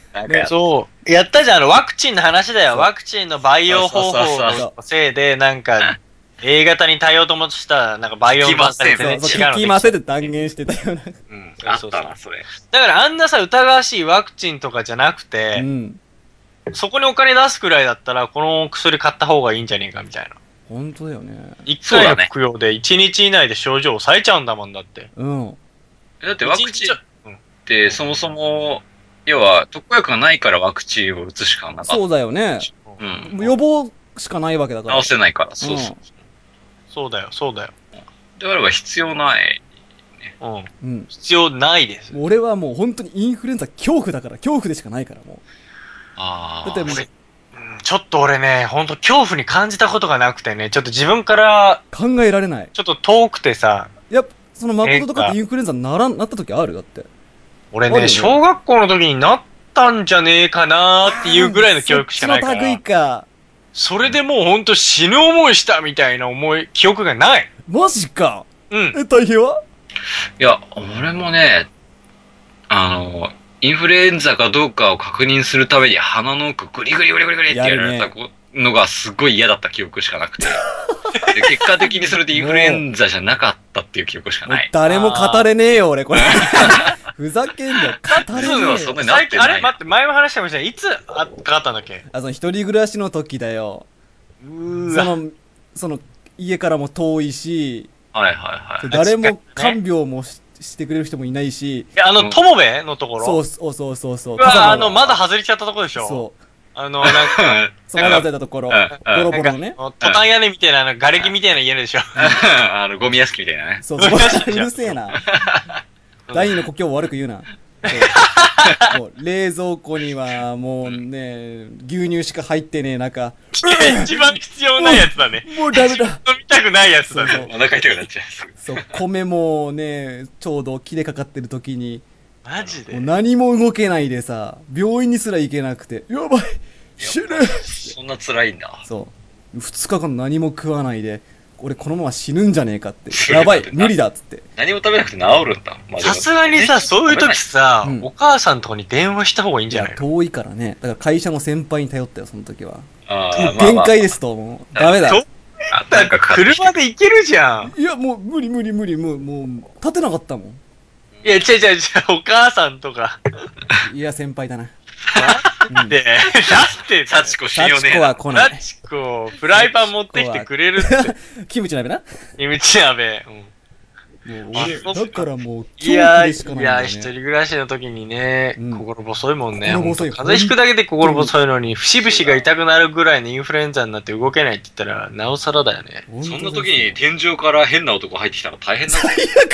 そうやったじゃん、あのワクチンの話だよ。ワクチンの培養方法のせいでなんか A 型に対応と思ってたなんか培養マスで違うの。聞きませんって断言してたよな。うん。あったな、それ。だからあんなさ、疑わしいワクチンとかじゃなくて、うん、そこにお金出すくらいだったら、この薬買った方がいいんじゃねえかみたいな。本当だよね。いっかいの服用でいちにち以内で症状を抑えちゃうんだもんだって。うん。だってワクチンってそもそも、要は特効薬がないからワクチンを打つしかなかった。そうだよね。うん。予防しかないわけだから。治せないから。そうそう。うん、そうだよ、そうだよ。であれば必要ない。うん。うん。必要ないです。俺はもう本当にインフルエンザ恐怖だから、恐怖でしかないからもう。ああ。だってもう。ちょっと俺ね、ほんと恐怖に感じたことがなくてね、ちょっと自分から考えられない。ちょっと遠くてさ。いや、その誠とかってインフルエンザならん、なった時あるだって。俺ね、小学校の時になったんじゃねえかなーっていうぐらいの記憶しかないから。そっちの類か。それでもうほんと死ぬ思いしたみたいな思い、記憶がない。マジか。うん。え、大変はいや、俺もね、あの、インフルエンザかどうかを確認するために鼻の奥グリグリグリグリグリってやられたのがすごい嫌だった記憶しかなくて、結果的にそれでインフルエンザじゃなかったっていう記憶しかない。も誰も語れねえよ俺これ。ふざけんなよ。語れねえよ。そんなになってない。あれ待って前も話してましたね。いつあかかったんだっけ？あその一人暮らしの時だよ。うーわ。そのその家からも遠いし、はいはいはい。誰も看病もしてしてくれる人もいないし。いや、あの、友部のところそうそうそうそうそう。うわ、あの、まだ外れちゃったところでしょそう。あの、なんか、その外れたところ、ボロボロのね。トタン屋根みたいな、あの、瓦礫みたいな家でしょあの、ゴミ屋敷みたいなね。そうそう。うるせえな。第二の故郷を悪く言うな。もう冷蔵庫にはもうね牛乳しか入ってねえ中一番必要ないやつだねもうダメだ飲みたくないやつだねそうそうお腹痛くなっちゃうそう米もねちょうど切れかかってる時にマジでもう何も動けないでさ病院にすら行けなくてやばい死ぬそんな辛いんだそうふつかかん何も食わないで俺このまま死ぬんじゃねえかってやばい無理だっつって何も食べなくて治るんださすがにさそういう時さ、うん、お母さんとこに電話した方がいいんじゃないのいや遠いからねだから会社の先輩に頼ったよその時はあ限界ですと、まあまあ、もうダメだなんか車で行けるじゃんいやもう無理無理無理もうもう立てなかったもんいや違う違う違うお母さんとかいや先輩だななんで、だって、サチコ信用ねえ。サチコは来ない。サチコ、フライパン持ってきてくれるって。キムチ鍋なキムチ鍋。うん。だからもう、いや、いや、一人暮らしの時にね、心細いもんね。風邪ひくだけで心細いのに、節々が痛くなるぐらいのインフルエンザになって動けないって言ったら、なおさらだよね。そんな時に天井から変な男入ってきたら大変だ。い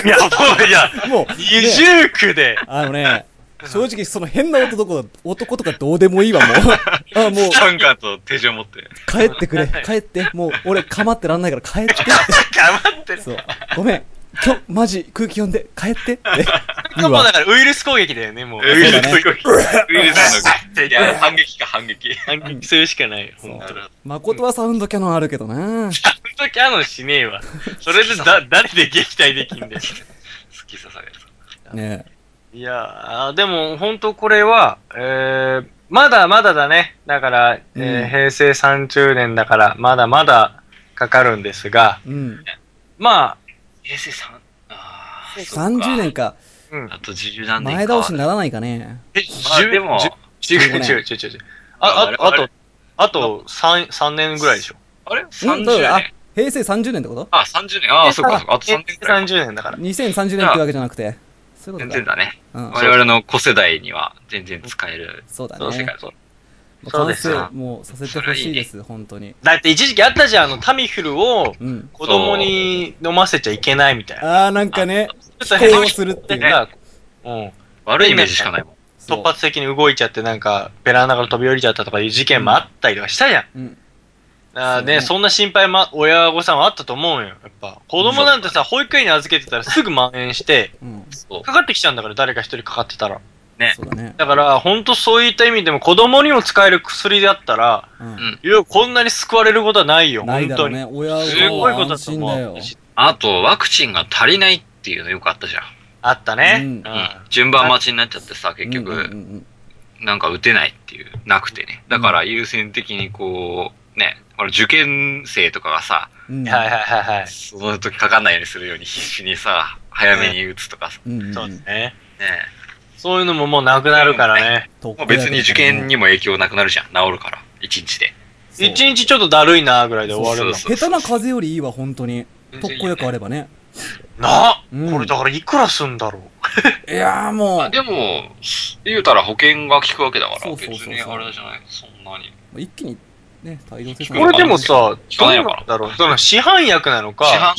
や、もう、いや、もう、二重苦で。あのね、正直、その変な男とか、男とかどうでもいいわ、もう。ああ、もう。サンガーと手錠持って。帰ってくれ、帰って。もう、俺、かまってらんないから帰って。かまってるそう。ごめん。今日、マジ、空気読んで、帰ってって。もうだから、ウイルス攻撃だよね、もう。ウイルス攻撃。ウイルスの、反撃か、反撃。反撃するしかないよ、ほんとだ。誠はサウンドキャノンあるけどなサウンドキャノンしねえわ。それで、だ、誰で撃退できんだよ。好きさされる。ねえ。いやー、でも本当これは、えー、まだまだだね。だから、えーうん、平成さんじゅうねんだから、まだまだかかるんですが、うん、まあ、平成さん、あさんじゅうねんか。うん、あとじゅうなんねんか。前倒しにならないかね。え、じゅう、でも、じゅう、じゅう、じゅう、じゅう。あ、あと、あとさん、さんねんぐらいでしょ。あれ ?さんじゅうねん。平成さんじゅうねんってことあ、さんじゅうねん。ああ、そっかそっか。あとさんねんくらい。さんじゅうねんだから。にせんさんじゅうねんってわけじゃなくて。全然だね、うん。我々の子世代には全然使える。そうだね。世界そう。そうですよ。もうさせてほしいです、本当に。だって一時期あったじゃん、あの、タミフルを子供に飲ませちゃいけないみたいな。うん、ああ、なんかね、変更するっていうか、うん。悪いイメージしかないもん。突発的に動いちゃって、なんか、ベランダから飛び降りちゃったとかいう事件もあったりとかしたじゃん。うん。うんあね、そんな心配、ま、親御さんはあったと思うよ。やっぱ、子供なんてさ、保育園に預けてたらすぐ蔓延して、うん、かかってきちゃうんだから、誰か一人かかってたら。ね。そうだね。だから、ほんとそういった意味でも、子供にも使える薬だったら、うん、いや、こんなに救われることはないよ、ないだろうね、本当に。親すごいことだと思う。あと、ワクチンが足りないっていうのよくあったじゃん。あったね。うん。うん、順番待ちになっちゃってさ、結局、うんうんうん、なんか打てないっていう、なくてね。だから、優先的にこう、ね、受験生とかがさ、うん、はいはいはいはい、その時かかんないようにするように必死にさ、早めに打つとかさ、うんうん、そうですね。ねそういうのももうなくなるからね。もう別に受験にも影響なくなるじゃん、治るから一日で。一日ちょっとだるいなーぐらいで終わるの。下手な風よりいいわ、本当に。特効薬あればね。なあ、うん、これだからいくらすんだろう。いやーもう。でも、言うたら保険が効くわけだから、別にあれじゃない、そんなに。一気にね、大量生産。これでもさ、どうなんだろう。その市販薬なのか、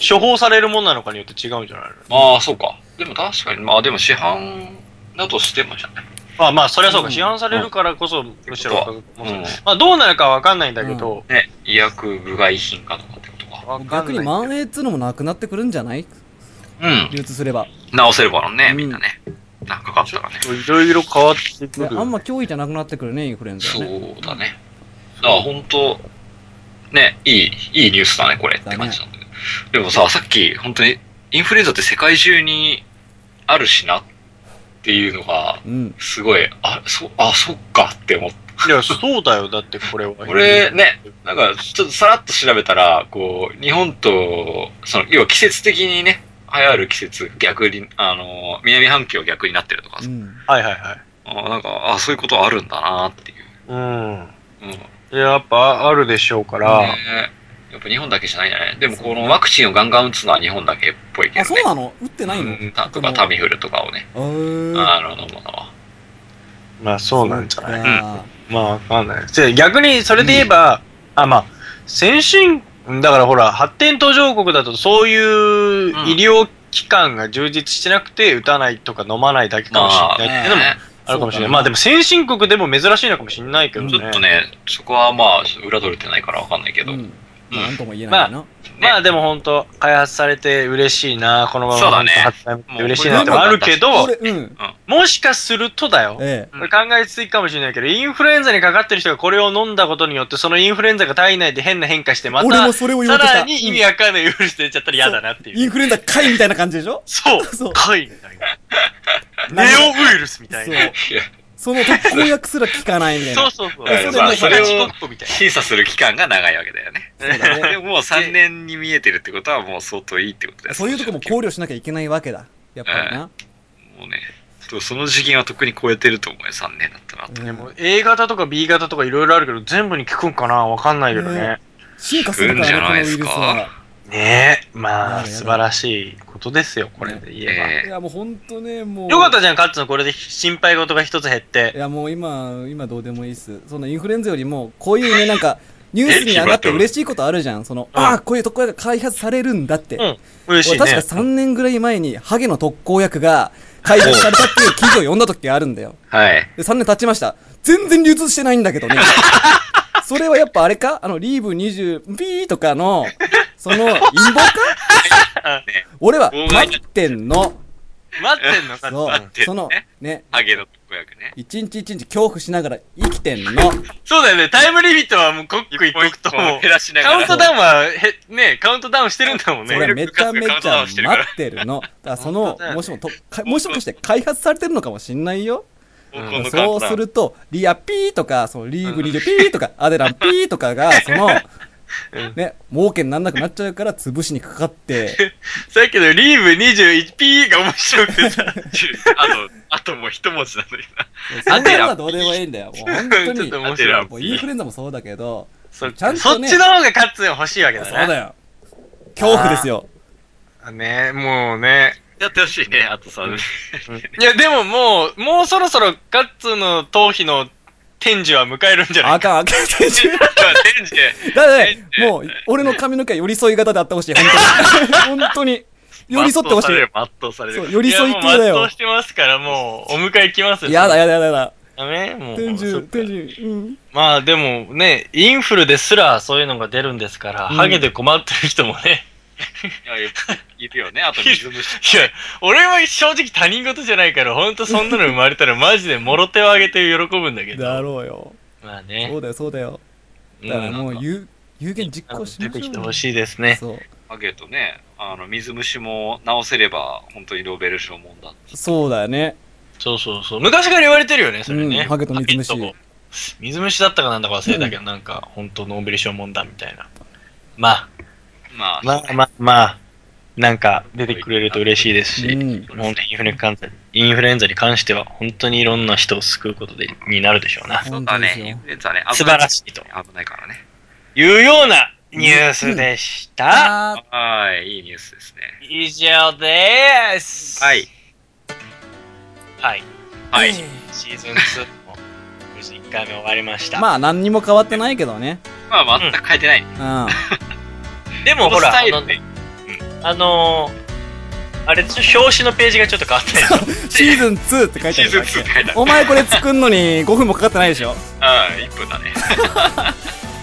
処方されるものなのかによって違うんじゃないの。ああ、そうか。でも確かに、まあでも市販だとしてもじゃない。まあまあ、そりゃそうか、市販されるからこそ、むしろ、まあどうなるかわかんないんだけど。ね、医薬部外品かとかってことか。逆に万栄っつうのもなくなってくるんじゃない？うん。流通すれば。直せればね、みんなね。なんかかったらね。いろいろ変わってくる。あんま脅威じゃなくなってくるね、インフルエンザ。そうだね。だから本当、ね、いい、いいニュースだね、これって感じなんだけど。でもさ、さっき、本当に、インフルエンザって世界中にあるしなっていうのが、すごい、うん、あ、そ、あ、そっかって思った。いや、そうだよ、だってこれは。これね、なんか、ちょっとさらっと調べたら、こう、日本と、その、要は季節的にね、流行る季節、逆に、あの、南半球は逆になってるとかさ、うん。はいはいはい。あ、なんか、あ、そういうことあるんだなっていう。うん。うん。やっぱあるでしょうから、ね、やっぱ日本だけじゃないんじゃない。でもこのワクチンをガンガン打つのは日本だけっぽいけどね。あ、そうなの？打ってないの？うん、とかタミフルとかをね、あの飲むのは。まあそうなんじゃない。うん、まあわかんない。で逆にそれで言えば、うん、あまあ先進だからほら発展途上国だとそういう医療機関が充実してなくて打たないとか飲まないだけかもしれない。でもあるかもしれない。まあでも先進国でも珍しいのかもしれないけどね。ちょっとね、そこはまあ裏取れてないからわかんないけど。うん。なんとも言えないな。まあでも本当開発されて嬉しいな、このまま発展されて嬉しいなってあるけど、もしかするとだよ。考えついかもしれないけど、インフルエンザにかかってる人がこれを飲んだことによって、そのインフルエンザが体内で変な変化して、またさらに意味わかんないウイルス出ちゃったら嫌だなっていう。インフルエンザ貝みたいな感じでしょ？そう。貝みたいな。ネオウイルスみたいな。その特効薬すら効かないみたいな。そうそうそう。それを審査する期間が長いわけだよね。でももうさんねんに見えてるってことはもう相当いいってことだよ。そういうとこも考慮しなきゃいけないわけだ。やっぱりな。もうね、その時期は特に超えてると思うよ、さんねんだったら。でも A 型とか ビー 型とかいろいろあるけど、全部に効くんかなわかんないけどね。進化するんじゃないですか。ねえ、まあ、素晴らしいことですよ、これで言えば。いや、もう本当ね、もう。よかったじゃん、カッツのこれで心配事が一つ減って。いや、もう今、今どうでもいいっす。そのインフルエンザよりも、こういうね、なんか、ニュースに上がって嬉しいことあるじゃん。その、ああ、こういう特効薬が開発されるんだって。うん、嬉しいね。確かさんねんぐらい前に、ハゲの特効薬が開発されたっていう記事を読んだ時があるんだよ。はい。で、さんねん経ちました。全然流通してないんだけどね。それはやっぱあれか、あの、リーブにじゅう、ピーとかの、その、陰謀か俺は、待ってんの。待ってんのか待ってんの。その、ね。ハゲの特効薬ね。一日一日恐怖しながら生きてんの。そうだよね、タイムリミットはもう、コック一刻と、カウントダウンは、ね、カウントダウンしてるんだもんね。それめちゃめちゃ待ってるの。だからその、もしもと、もしもして開発されてるのかもしんないよ。そうすると、リアピーとか、そのリーグリルピーとか、アデランピーとかが、その、ね、儲けになんなくなっちゃうから潰しにかかって。さっきのリーブ にじゅういちピー が面白くてさ、あと、あともう一文字なのにな。アデランピー。どうでもいいんだよ。もう本当に。もうインフルエンザもそうだけど、そっちの方が勝つの欲しいわけだね。そうだよ。恐怖ですよ。ね、もうね。やってほしいね、あとさ。いや、でももう、もうそろそろガッツの頭皮の天寿は迎えるんじゃないか。あかん、あかん、天寿。天寿。だね、もう、俺の髪の毛は寄り添い型であってほしい、本当に。本当に。寄り添ってほしい。全うされる。寄り添い系だよ。全うしてますから、もう、お迎え来ますよ。やだ、やだ、やだ。ダメ？もう。天寿、天寿。うん。まあ、でもね、インフルですらそういうのが出るんですから、ハゲで困ってる人もね。いるよね、あと水虫。いや、俺は正直他人事じゃないから、ほんとそんなの生まれたらマジでもろ手を挙げて喜ぶんだけど。だろうよ。まあね。そうだよ、そうだよ。だからもう有言実行しましょう。出てきてほしいですね。そう。ハゲとね、あの、水虫も治せれば、本当にノーベル賞もんだ。そうだよね。そうそうそう。昔から言われてるよね、それね。ハゲと水虫。水虫だったかなんだか忘れたけど、なんか、ほんとノーベル賞もんだみたいな。まあ。まあ、まあ、まあ、なんか出てくれると嬉しいですし、本当にインフルエンザインフルエンザに関しては本当にいろんな人を救うことでになるでしょうな。そうだね、インフルエンザはね、素晴らしいと。危ないからね。いうようなニュースでした。うん、はい、いいニュースですね。以上でーす。はい。はい。はい。シーズンツーも無事いっかいめ終わりました。まあ何にも変わってないけどね。まあ全く変えてない。うん。でもほら、あの、ね、うん、あのー、あれ、表紙のページがちょっと変わったよ。シーズンツーって書いてある。シーズンツーって書いてある。お前これ作んのにごふんもかかってないでしょ。ああ、いっぷんだね。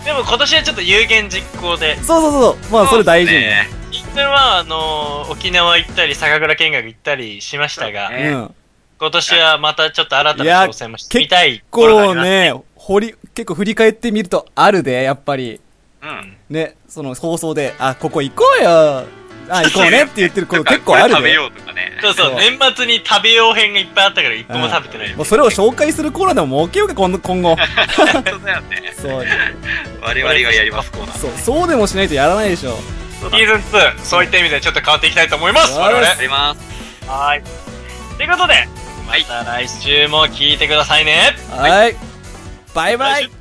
でも今年はちょっと有言実行で。そうそうそう。まあそれ大事ね。一旦は、あのー、沖縄行ったり、酒蔵見学行ったりしましたが、ね、うん、今年はまたちょっと新たな挑戦もしてみたい。結構ね、掘り、結構振り返ってみるとあるで、やっぱり。うん。ね、その放送で、あ、ここ行こうよあ、行こうねって言ってること結構あるで。食べようとかね。そうそう、年末に食べよう編がいっぱいあったから一個も食べてないよ、ね。もうそれを紹介するコーナーでも儲けようか、今後。そうだよね。そう。我々がやりますコーナー。そう、そうでもしないとやらないでしょ。シーズンツー、そういった意味でちょっと変わっていきたいと思います。我々。やります。はい。ということで、また来週も聞いてくださいね。はい。バイバイ。